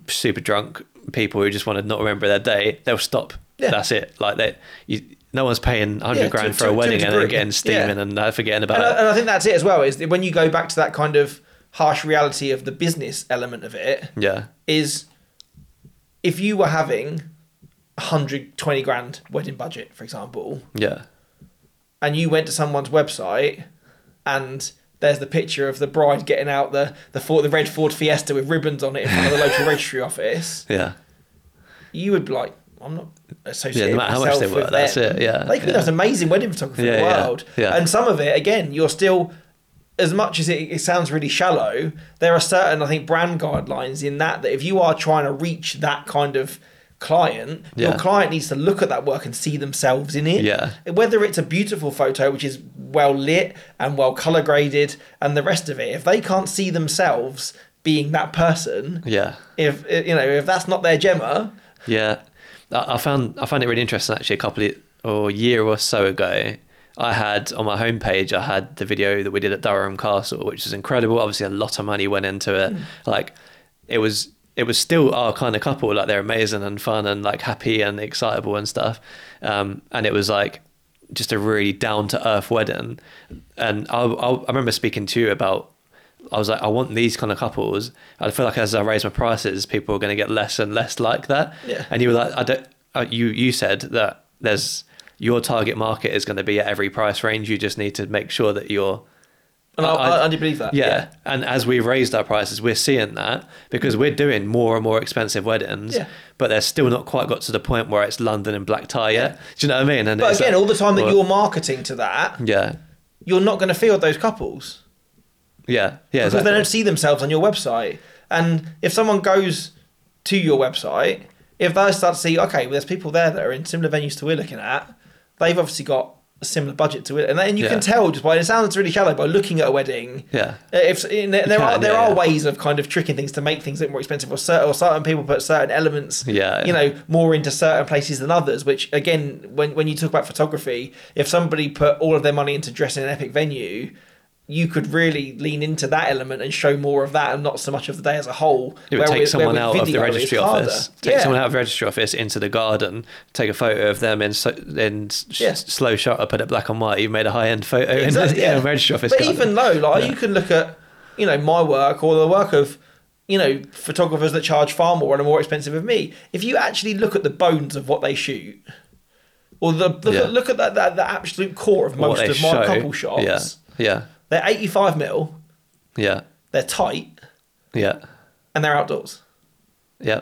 super drunk people who just want to not remember their day, they'll stop. Yeah. That's it. Like no one's paying 100 grand for a wedding and then getting steaming and forgetting about it. And I think that's it as well, is that when you go back to that kind of harsh reality of the business element of it, is if you were having 120 grand wedding budget, for example, and you went to someone's website and there's the picture of the bride getting out the red Ford Fiesta with ribbons on it in front of the local registry office, you would be like, I'm not associated with myself with them. No matter how much they were, that's it. They could be the most amazing wedding photographer in the world. Yeah. And some of it, again, you're still... As much as it sounds really shallow, there are certain, I think, brand guidelines in that if you are trying to reach that kind of client, your client needs to look at that work and see themselves in it. Yeah. Whether it's a beautiful photo, which is well lit and well color graded and the rest of it, if they can't see themselves being that person, if that's not their Gemma. Yeah. I found it really interesting, actually, a year or so ago, I had on my homepage, I had the video that we did at Durham Castle, which is incredible. Obviously, a lot of money went into it. Like, it was still our kind of couple. Like, they're amazing and fun and like happy and excitable and stuff. And it was like just a really down to earth wedding. And I remember speaking to you about, I was like, I want these kind of couples. I feel like as I raise my prices, people are going to get less and less like that. Yeah. And you were like, you said that there's. Your target market is going to be at every price range. You just need to make sure that you're... And I believe that. Yeah. And as we've raised our prices, we're seeing that because we're doing more and more expensive weddings, but they're still not quite got to the point where it's London and black tie yet. Do you know what I mean? And but again, all the time that you're marketing to that, you're not going to field those couples. Yeah. Because they don't see themselves on your website. And if someone goes to your website, if they start to see, okay, well, there's people there that are in similar venues to we're looking at, they've obviously got a similar budget to it, and you can tell just by, it sounds really shallow, by looking at a wedding. Yeah. There are ways of kind of tricking things to make things look more expensive, or certain people put certain elements, more into certain places than others. Which again, when you talk about photography, if somebody put all of their money into dressing an epic venue, you could really lean into that element and show more of that and not so much of the day as a whole. It would take someone out of the registry office, into the garden, take a photo of them and slow shot up at a black and white. You've made a high-end photo in a registry office. But garden. Even though, you can look at, my work or the work of, photographers that charge far more and are more expensive than me. If you actually look at the bones of what they shoot, or look at the absolute core of most of my couple shots. Yeah. They're 85 mil. Yeah. They're tight. Yeah. And they're outdoors. Yeah.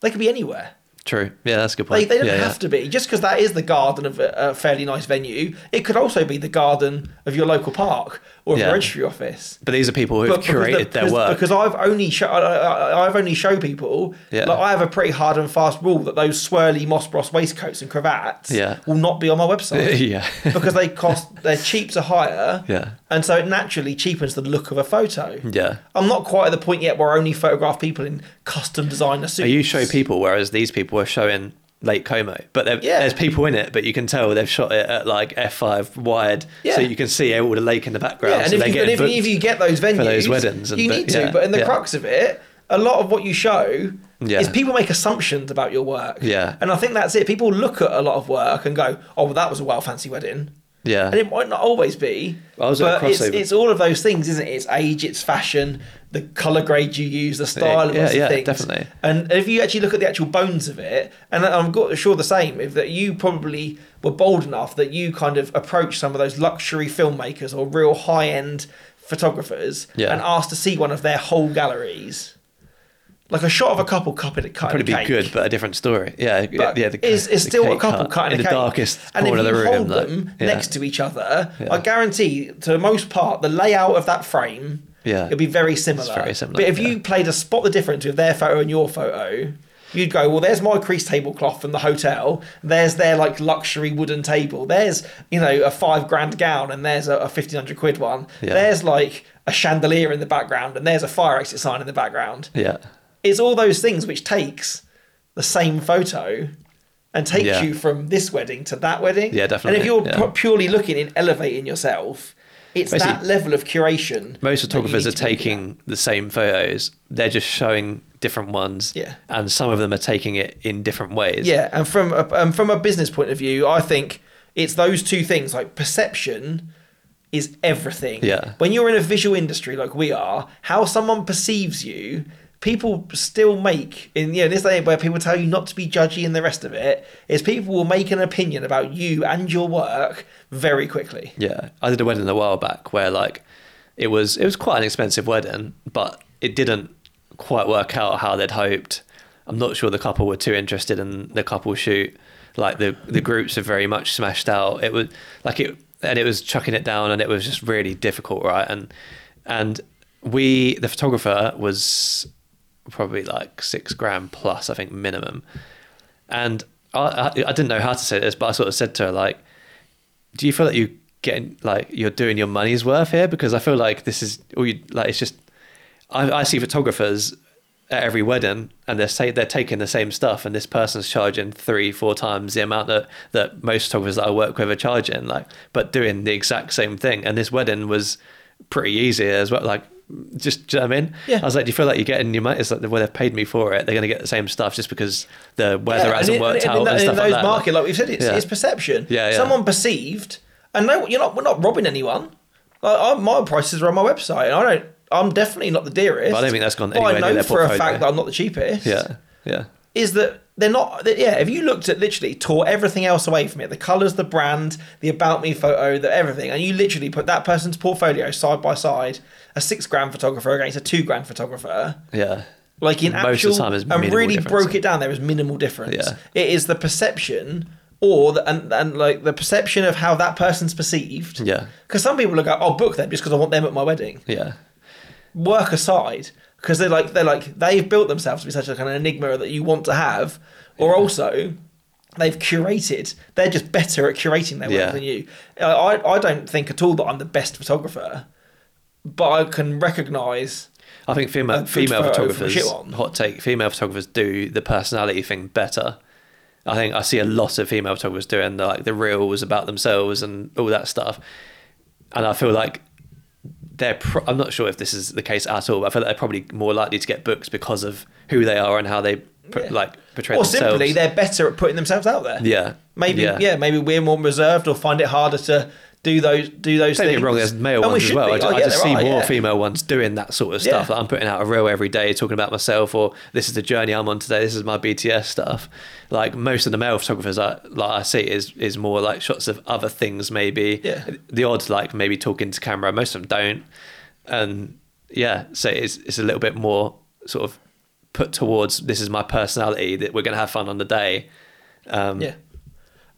They could be anywhere. True. Yeah, that's a good point. They don't have to be. Just because that is the garden of a fairly nice venue, it could also be the garden of your local park or of your registry office. But these are people who've curated their work. Because I've only shown people, I have a pretty hard and fast rule that those swirly Moss Bros waistcoats and cravats will not be on my website. Because they're cheap to hire. Yeah. And so it naturally cheapens the look of a photo. Yeah. I'm not quite at the point yet where I only photograph people in custom designer suits. You show people, whereas these people are showing Lake Como. But there's people in it, but you can tell they've shot it at F5 wide, so you can see all the lake in the background. Yeah, and, so if you get those venues, for those weddings you need to. But in the crux of it, a lot of what you show is people make assumptions about your work. Yeah. And I think that's it. People look at a lot of work and go, oh, well, that was a well-fancy wedding. Yeah. And it might not always be, but it's all of those things, isn't it? It's age, it's fashion, the colour grade you use, the style of things. Yeah, definitely. And if you actually look at the actual bones of it, and I'm sure the same, if that you probably were bold enough that you kind of approached some of those luxury filmmakers or real high-end photographers and asked to see one of their whole galleries. Like a shot of a couple cutting a cake. It'd probably be good, but a different story. Yeah, but yeah. It's still a couple cutting a cake. In the darkest corner of the room. And if you hold them next to each other, I guarantee, to the most part, the layout of that frame, it'll be very similar. It's very similar. But if you played a spot the difference with their photo and your photo, you'd go, well, there's my creased tablecloth from the hotel. There's their luxury wooden table. There's a £5,000 gown, and there's a £1,500 one. Yeah. There's a chandelier in the background, and there's a fire exit sign in the background. Yeah. It's all those things which takes the same photo and takes you from this wedding to that wedding. Yeah, definitely. And if you're purely looking in elevating yourself, it's basically that level of curation. Most photographers are taking the same photos. They're just showing different ones. Yeah. And some of them are taking it in different ways. Yeah. And from a business point of view, I think it's those two things, perception is everything. Yeah. When you're in a visual industry like we are, how someone perceives you, people still make, in this day where people tell you not to be judgy and the rest of it, is people will make an opinion about you and your work very quickly. Yeah. I did a wedding a while back where it was quite an expensive wedding, but it didn't quite work out how they'd hoped. I'm not sure the couple were too interested in the couple shoot. The groups are very much smashed out. It was it was chucking it down, and it was just really difficult, right? And the photographer was probably £6,000 plus, I think, minimum. And I didn't know how to say this, but I sort of said to her, do you feel that you're getting, you're doing your money's worth here? Because I feel this is all you, it's just, I see photographers at every wedding and they're taking the same stuff, and this person's charging 3-4 times the amount that most photographers that I work with are charging, but doing the exact same thing. And this wedding was pretty easy as well, just, do you know what I mean? Yeah. I was do you feel you're getting your money? It's well, they've paid me for it. They're going to get the same stuff just because the weather hasn't worked out and stuff like that. In those market, we've said, it's perception. Yeah, yeah. Someone perceived, and no, we're not robbing anyone. My prices are on my website, and I'm definitely not the dearest. But I don't think that's gone anywhere near their portfolio. I know for a fact that I'm not the cheapest. Yeah, yeah. Is that they're not, if you looked at, literally tore everything else away from it, the colours, the brand, the About Me photo, everything, and you literally put that person's portfolio side by side, a £6,000 photographer against a £2,000 photographer. Yeah. Most of the time, broke it down, there is minimal difference. Yeah. It is the perception the perception of how that person's perceived. Yeah. Because some people will go, I'll book them just because I want them at my wedding. Yeah. Work aside. Because they've built themselves to be such a kind of enigma that you want to have. Yeah. Or also, they've curated. They're just better at curating their work than you. I don't think at all that I'm the best photographer, but I can recognise. I think female photographers, hot take, female photographers do the personality thing better. I think I see a lot of female photographers doing the reels about themselves and all that stuff. And I feel like I'm not sure if this is the case at all, but I feel like they're probably more likely to get books because of who they are and how they portray themselves. Or simply they're better at putting themselves out there. Yeah. Maybe we're more reserved or find it harder to do those things. Don't get me wrong, there's male ones as well. I just see more female ones doing that sort of stuff. Like I'm putting out a reel every day talking about myself, or this is the journey I'm on today, this is my BTS stuff. Like most of the male photographers I see is more like shots of other things maybe. Yeah. The odd maybe talking to camera, most of them don't. And so it's a little bit more sort of put towards this is my personality, that we're going to have fun on the day.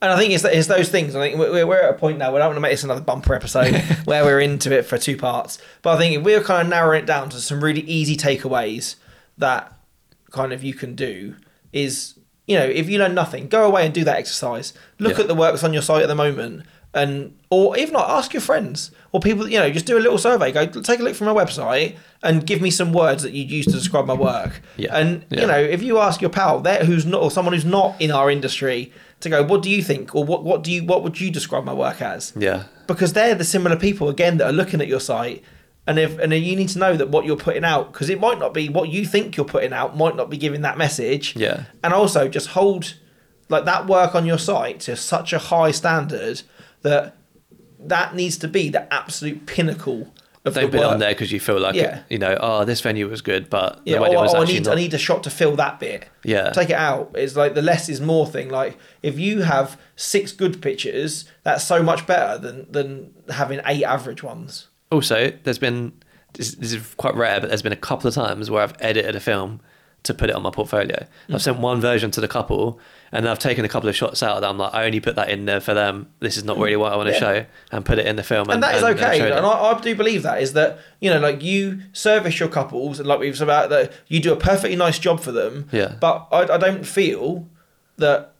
And I think it's those things. I think we're at a point now. We don't want to make this another bumper episode where we're into it for two parts. But I think if we're kind of narrowing it down to some really easy takeaways that kind of you can do is, if you learn nothing, go away and do that exercise. Look at the works on your site at the moment, or if not, ask your friends or people. Just do a little survey. Go take a look from my website and give me some words that you'd use to describe my work. Yeah. And if you ask your pal there who's not, or someone who's not in our industry, to go, what do you think? Or what would you describe my work as? Yeah. Because they're the similar people, again, that are looking at your site. And you need to know that what you're putting out, because it might not be what you think you're putting out, might not be giving that message. Yeah. And also just hold that work on your site to such a high standard that needs to be the absolute pinnacle of the work. Don't put it on there because you feel like, this venue was good, but the wedding was actually not. I need a shot to fill that bit. Yeah. Take it out. It's the less is more thing. If you have 6 good pictures, that's so much better than having 8 average ones. Also, there's been, this is quite rare, but there's been a couple of times where I've edited a film to put it on my portfolio. I've sent one version to the couple and I've taken a couple of shots out that I'm I only put that in there for them. This is not really what I want to show, and put it in the film. And that is okay. And I do believe that is that, you service your couples and we've said about that, you do a perfectly nice job for them. Yeah. But I don't feel that,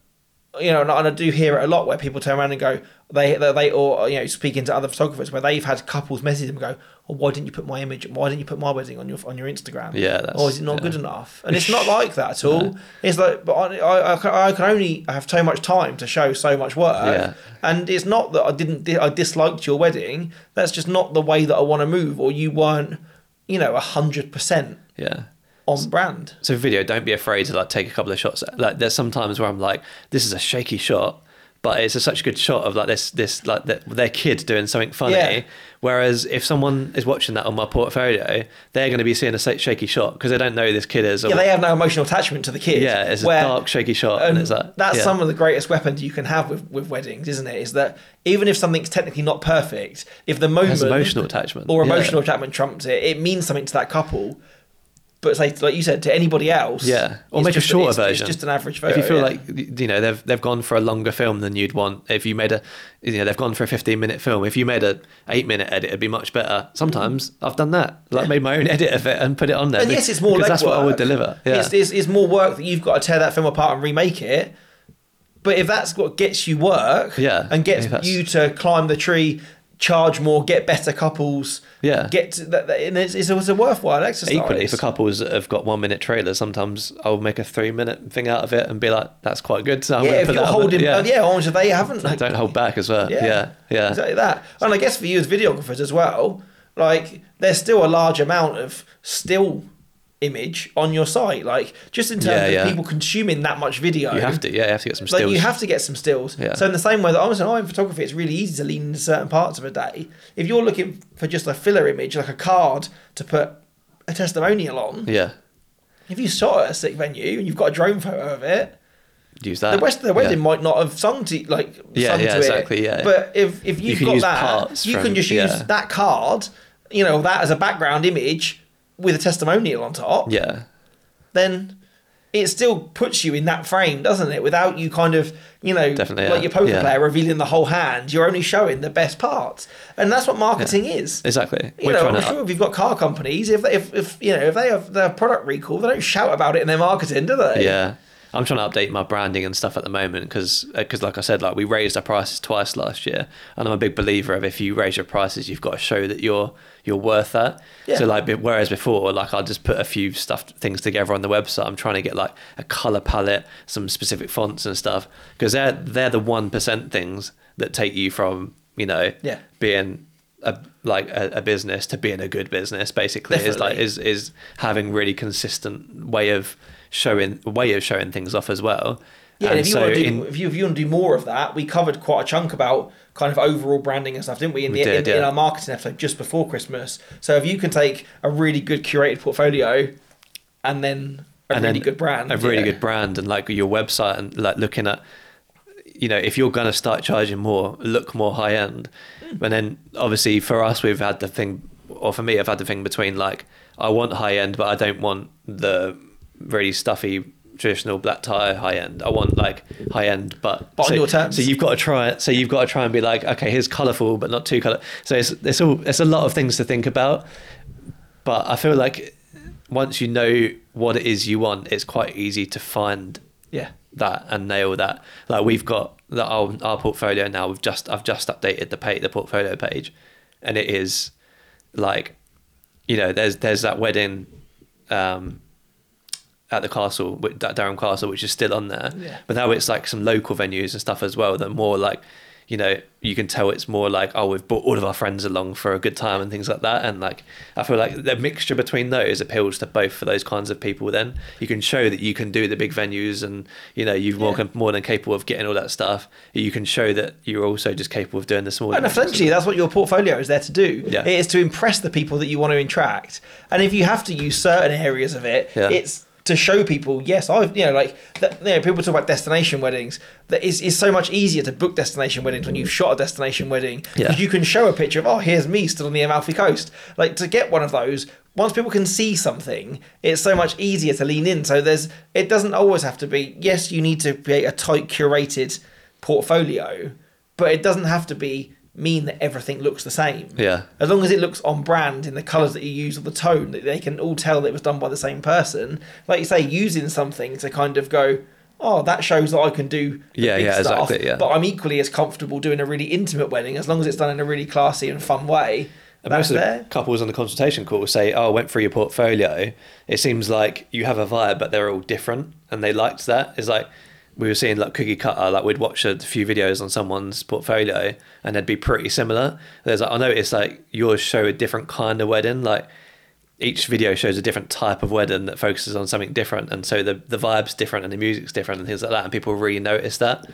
and I do hear it a lot where people turn around and go, or speaking to other photographers where they've had couples message them and go, oh, why didn't you put my image? Why didn't you put my wedding on your Instagram? Yeah, that's, or is it not good enough? And it's not like that at all. No. It's but I can only have so much time to show so much work. Yeah. And it's not that I disliked your wedding. That's just not the way that I want to move. Or you weren't, 100%. Yeah. On brand. So video, don't be afraid to take a couple of shots. There's sometimes where I'm this is a shaky shot, but it's such a good shot of their kid doing something funny. Yeah. Whereas if someone is watching that on my portfolio, they're going to be seeing a shaky shot because they don't know who this kid is. Or, they have no emotional attachment to the kid. Yeah, it's a dark, shaky shot. And it's that's some of the greatest weapons you can have with weddings, isn't it? Is that even if something's technically not perfect, if the moment... emotional attachment. Or emotional attachment trumps it, it means something to that couple. But like you said, to anybody else, or make a shorter version. It's just an average version. If you feel they've gone for a longer film than you'd want, if you made they've gone for a 15-minute film. If you made a 8-minute edit, it'd be much better. Sometimes I've done that, made my own edit of it and put it on there. And yes, it's more legwork. That's what I would deliver. Yeah. It's more work that you've got to tear that film apart and remake it. But if that's what gets you work, and gets you to climb the tree, charge more, get better couples, and it's a worthwhile exercise. Equally, for couples that have got 1-minute trailers, sometimes I'll make a 3-minute thing out of it and be like, that's quite good. So I'm going to put that holding, honestly, they haven't. Don't hold back as well. Yeah, exactly that. And I guess for you as videographers as well, there's still a large amount of still image on your site, just in terms of people consuming that much video. You have to get some stills. So in the same way that in photography, it's really easy to lean into certain parts of a day. If you're looking for just a filler image, like a card to put a testimonial on, if you shot at a sick venue and you've got a drone photo of it, use that. The wedding might not have sung to it. But if you've got that, you can just use that card, that as a background image with a testimonial on top, then it still puts you in that frame, doesn't it? Without you kind of, your poker player revealing the whole hand, you're only showing the best parts. And that's what marketing is. Exactly. I'm sure if you've got car companies, if they have their product recall, they don't shout about it in their marketing, do they? Yeah. I'm trying to update my branding and stuff at the moment because like I said, like we raised our prices twice last year, and I'm a big believer of if you raise your prices, you've got to show that you're worth that. Yeah. So like, whereas before, like I just put a few things together on the website. I'm trying to get like a color palette, some specific fonts and stuff, because they're the 1% things that take you from, you know, being a business to being a good business, basically. Definitely. is having really consistent way of showing things off as well. Yeah, and if you want to do more of that, we covered quite a chunk about kind of overall branding and stuff, didn't we? In our marketing episode just before Christmas. So if you can take a really good curated portfolio and then a really good brand, and like your website, and like looking at, you know, if you're going to start charging more, look more high end. And then obviously for us, for me I've had the thing between like, I want high end, but I don't want the really stuffy traditional black tie high end. I want like high end, but on your terms. So you've got to try it. So you've got to try and be like, okay, here's colourful, but not too colour. So it's a lot of things to think about. But I feel like once you know what it is you want, it's quite easy to find that and nail that. Like we've got our portfolio now. I've just updated the portfolio page, and it is like, you know, there's that wedding at the castle, at Durham Castle, which is still on there. Yeah. But now it's like some local venues and stuff as well that more like, you know, you can tell it's more like, oh, we've brought all of our friends along for a good time and things like that. And like, I feel like the mixture between those appeals to both for those kinds of people. Then you can show that you can do the big venues, and you know, you're more than capable of getting all that stuff. You can show that you're also just capable of doing the small. And essentially, that's what your portfolio is there to do. Yeah. It is to impress the people that you want to attract. And if you have to use certain areas of it, it's to show people, yes, I've, you know, like that, you know, people talk about destination weddings. That is so much easier to book destination weddings when you've shot a destination wedding, because you can show a picture of, oh, here's me still on the Amalfi Coast. Like, to get one of those, once people can see something, it's so much easier to lean in. So it doesn't always have to be, yes, you need to create a tight curated portfolio, but it doesn't have to be mean that everything looks the same. Yeah. As long as it looks on brand in the colours that you use or the tone, that they can all tell that it was done by the same person. Like you say, using something to kind of go, oh, that shows that I can do big stuff, exactly, but I'm equally as comfortable doing a really intimate wedding, as long as it's done in a really classy and fun way. And most of the couples on the consultation call say, oh, I went through your portfolio. It seems like you have a vibe, but they're all different, and they liked that. It's like, we were seeing like cookie cutter, like we'd watch a few videos on someone's portfolio and they'd be pretty similar. There's like, I noticed like yours show a different kind of wedding. Like each video shows a different type of wedding that focuses on something different. And so the vibe's different and the music's different and things like that. And people really notice that.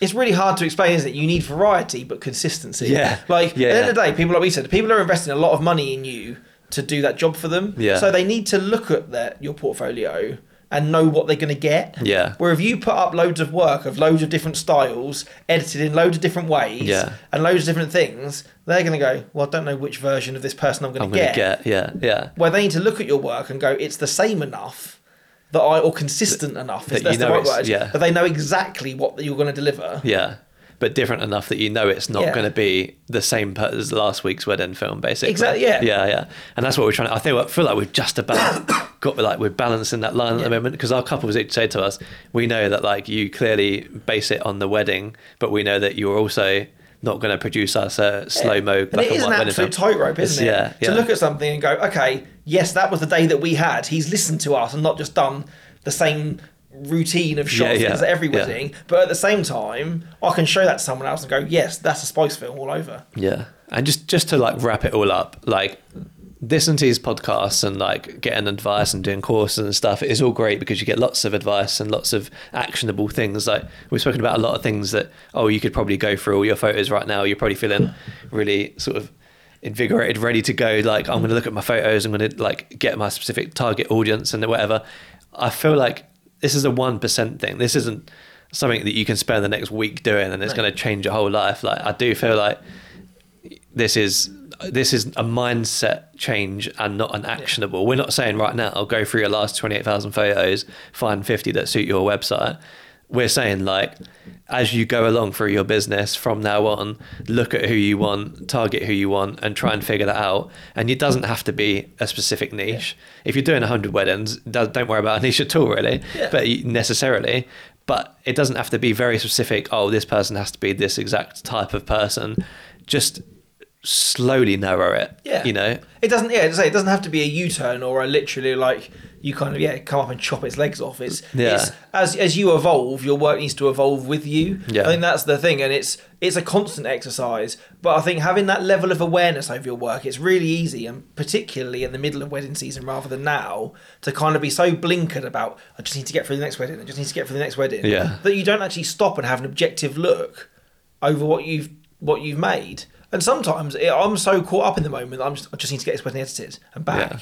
It's really hard to explain, isn't it? You need variety, but consistency. Yeah. Like at the end of the day, people, like we said, people are investing a lot of money in you to do that job for them. Yeah. So they need to look at your portfolio and know what they're going to get. Yeah. Where if you put up loads of work of loads of different styles, edited in loads of different ways, and loads of different things, they're going to go, well, I don't know which version of this person I'm going to get. Yeah. Where they need to look at your work and go, it's the same enough that I, or consistent enough, that that's the right word, that they know exactly what you're going to deliver. Yeah. But different enough that you know it's not going to be the same as last week's wedding film, basically. Exactly. Yeah. And that's what we're trying to. I feel like we've just about got, like, we're balancing that line at the moment, because our couples each say to us, we know that like you clearly base it on the wedding, but we know that you're also not going to produce us a slow mo. And it is an absolute tightrope, isn't it? Yeah. To look at something and go, okay, yes, that was the day that we had. He's listened to us and not just done the same routine of shots that everyone's doing, but at the same time I can show that to someone else and go, yes, that's a spice film all over. And just to like wrap it all up, like listening to these podcasts and like getting advice and doing courses and stuff is all great, because you get lots of advice and lots of actionable things. Like we've spoken about a lot of things that, oh, you could probably go through all your photos right now, you're probably feeling really sort of invigorated, ready to go, like I'm going to look at my photos, I'm going to like get my specific target audience and whatever. I feel like this is a 1% thing. This isn't something that you can spend the next week doing and it's going to change your whole life. Like I do feel like this is a mindset change and not an actionable. We're not saying right now, go through your last 28,000 photos, find 50 that suit your website. we're saying, like, as you go along through your business from now on, look at who you want, target who you want, and try and figure that out. And it doesn't have to be a specific niche. Yeah. If you're doing 100 weddings, don't worry about a niche at all, really, yeah. But necessarily. But it doesn't have to be very specific. Oh, this person has to be this exact type of person. Just slowly narrow it. Yeah, you know, it doesn't. Yeah, it doesn't have to be a U-turn or a literally like you kind of come up and chop its legs off. It's as you evolve, your work needs to evolve with you. Yeah, I think that's the thing, and it's a constant exercise. But I think having that level of awareness over your work, it's really easy, and particularly in the middle of wedding season rather than now, to kind of be so blinkered about. I just need to get through the next wedding. Yeah, that you don't actually stop and have an objective look over what you've made. And sometimes I'm so caught up in the moment, I just need to get this wedding edited and back. Yeah.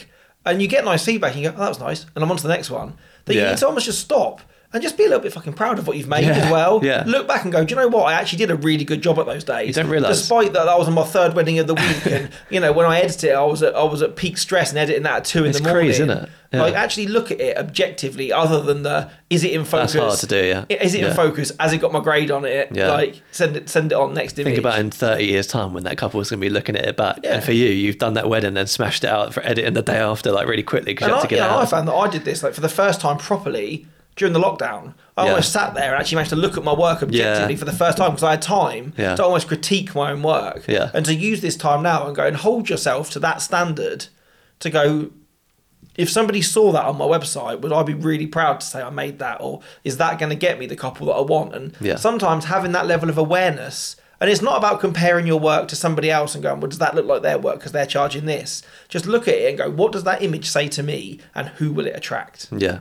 And you get nice feedback and you go, oh, that was nice. And I'm on to the next one. That you need to almost just stop and just be a little bit fucking proud of what you've made as well. Yeah. Look back and go, do you know what? I actually did a really good job at those days. You don't realise. Despite that was on my third wedding of the week. And, you know, when I edited it, I was at peak stress and editing that at 2 in the morning. It's crazy, isn't it? Yeah. Like, actually look at it objectively other than is it in focus? That's hard to do, yeah. Is it in focus? Has it got my grade on it? Yeah. Like, send it on next image. Think about in 30 years' time when that couple's going to be looking at it back. Yeah. And for you, you've done that wedding and smashed it out for editing the day after, like, really quickly because you have to get out. I found that I did this, like, for the first time properly during the lockdown. I almost sat there and actually managed to look at my work objectively for the first time because I had time to almost critique my own work and to use this time now and go and hold yourself to that standard to go, if somebody saw that on my website, would I be really proud to say I made that? Or is that going to get me the couple that I want? And sometimes having that level of awareness, and it's not about comparing your work to somebody else and going, well, does that look like their work because they're charging this? Just look at it and go, what does that image say to me and who will it attract? Yeah.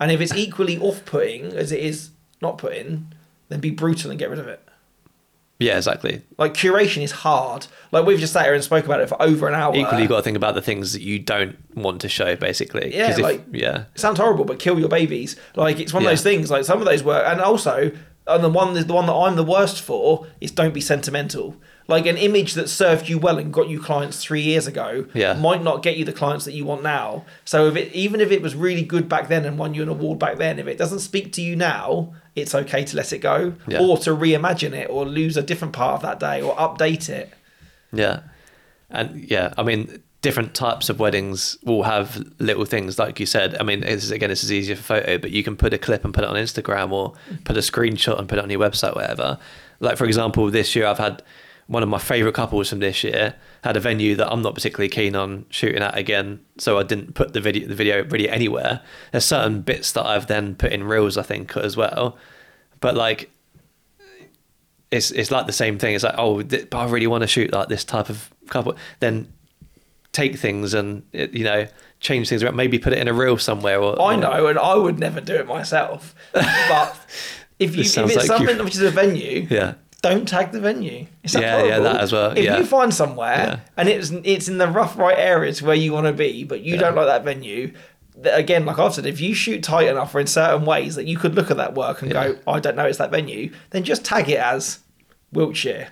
And if it's equally off-putting as it is not-putting, then be brutal and get rid of it. Yeah, exactly. Like, curation is hard. Like, we've just sat here and spoke about it for over an hour. Equally, you've got to think about the things that you don't want to show, basically. Yeah, it sounds horrible, but kill your babies. Like, it's one of those things. Like, some of those work. And also, the one that I'm the worst for is don't be sentimental. Like, an image that served you well and got you clients 3 years ago might not get you the clients that you want now. So even if it was really good back then and won you an award back then, if it doesn't speak to you now, it's okay to let it go or to reimagine it or lose a different part of that day or update it. Yeah. And I mean, different types of weddings will have little things like you said. I mean, this is easier for photo, but you can put a clip and put it on Instagram or put a screenshot and put it on your website, whatever. Like, for example, this year I've had one of my favourite couples from this year had a venue that I'm not particularly keen on shooting at again, so I didn't put the video really anywhere. There's certain bits that I've then put in reels, I think, as well. But, like, it's like the same thing. It's like, oh, but I really want to shoot like this type of couple. Then take things and, you know, change things around. Maybe put it in a reel somewhere. And I would never do it myself. But if it's something which is a venue... Yeah. Don't tag the venue. It's horrible. That as well. If you find somewhere and it's in the rough right areas where you want to be, but you don't like that venue, again, like I've said, if you shoot tight enough or in certain ways that you could look at that work and go, I don't know, it's that venue, then just tag it as Wiltshire,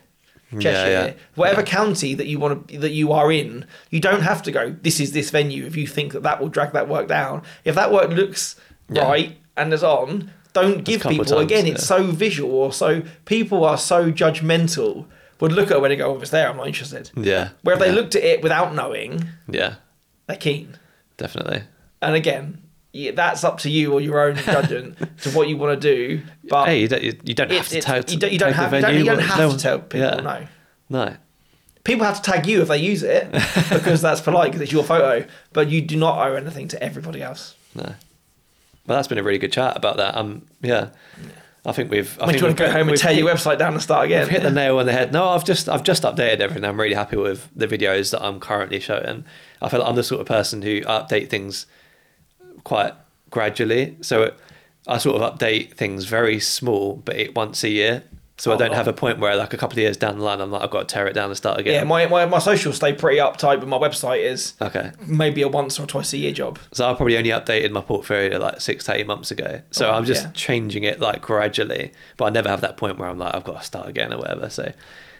Cheshire, whatever county that you are in. You don't have to go, this is this venue, if you think that will drag that work down. If that work looks right and is on... Don't give people, it's so visual or so, people are so judgmental, would look at it when they go, oh, if it's there, I'm not interested. Yeah. Where if they looked at it without knowing, they're keen. Definitely. And again, that's up to you or your own judgment to what you want to do. But hey, you don't have to tell people, no. People have to tag you if they use it because that's polite because it's your photo, but you do not owe anything to everybody else. No. Well, that's been a really good chat about that. I think we've... I mean, do you want to go home and tear your website down and start again? We've hit the nail on the head. No, I've just updated everything. I'm really happy with the videos that I'm currently showing. I feel like I'm the sort of person who update things quite gradually. So I sort of update things very small, but once a year. So I don't have a point where, like, a couple of years down the line, I'm like, I've got to tear it down and start again. Yeah, my socials stay pretty uptight, but my website is maybe a once or twice a year job. So I probably only updated my portfolio like 6 to 8 months ago. So I'm just changing it like gradually, but I never have that point where I'm like, I've got to start again or whatever. So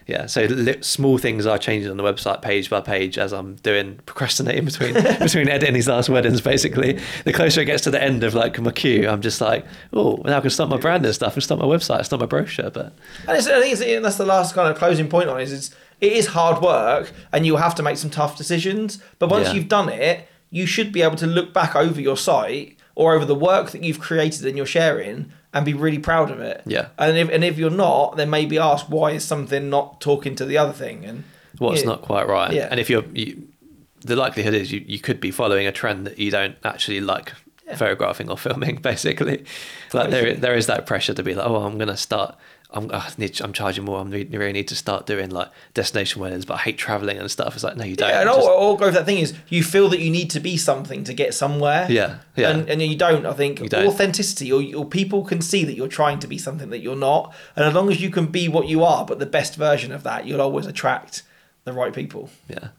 Yeah, so small things are changing on the website page by page as I'm doing, procrastinating between Ed and his last weddings, basically. The closer it gets to the end of like my queue, I'm just like, oh, now I can start my brand and stuff and start my website, start my brochure. But I think that's the last kind of closing point on it, is it is hard work and you have to make some tough decisions. But once you've done it, you should be able to look back over your site or over the work that you've created and you're sharing and be really proud of it. Yeah. And if you're not, then maybe ask, why is something not talking to the other thing? And what's not quite right. Yeah. And if you the likelihood is you could be following a trend that you don't actually like photographing or filming, basically. Like there is that pressure to be like, oh, I'm charging more. I really need to start doing like destination weddings, but I hate traveling and stuff. It's like, no, you don't. Yeah, and all growth, that thing is, you feel that you need to be something to get somewhere. Yeah, yeah. And you don't. I think authenticity, or people can see that you're trying to be something that you're not. And as long as you can be what you are, but the best version of that, you'll always attract the right people. Yeah,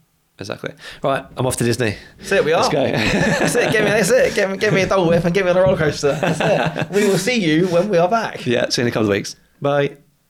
exactly. Right, I'm off to Disney. That's it. We are. Let's go. That's it. That's it. Get me a Dole Whip and get me on a roller coaster. That's it. We will see you when we are back. Yeah. See you in a couple of weeks. Bye.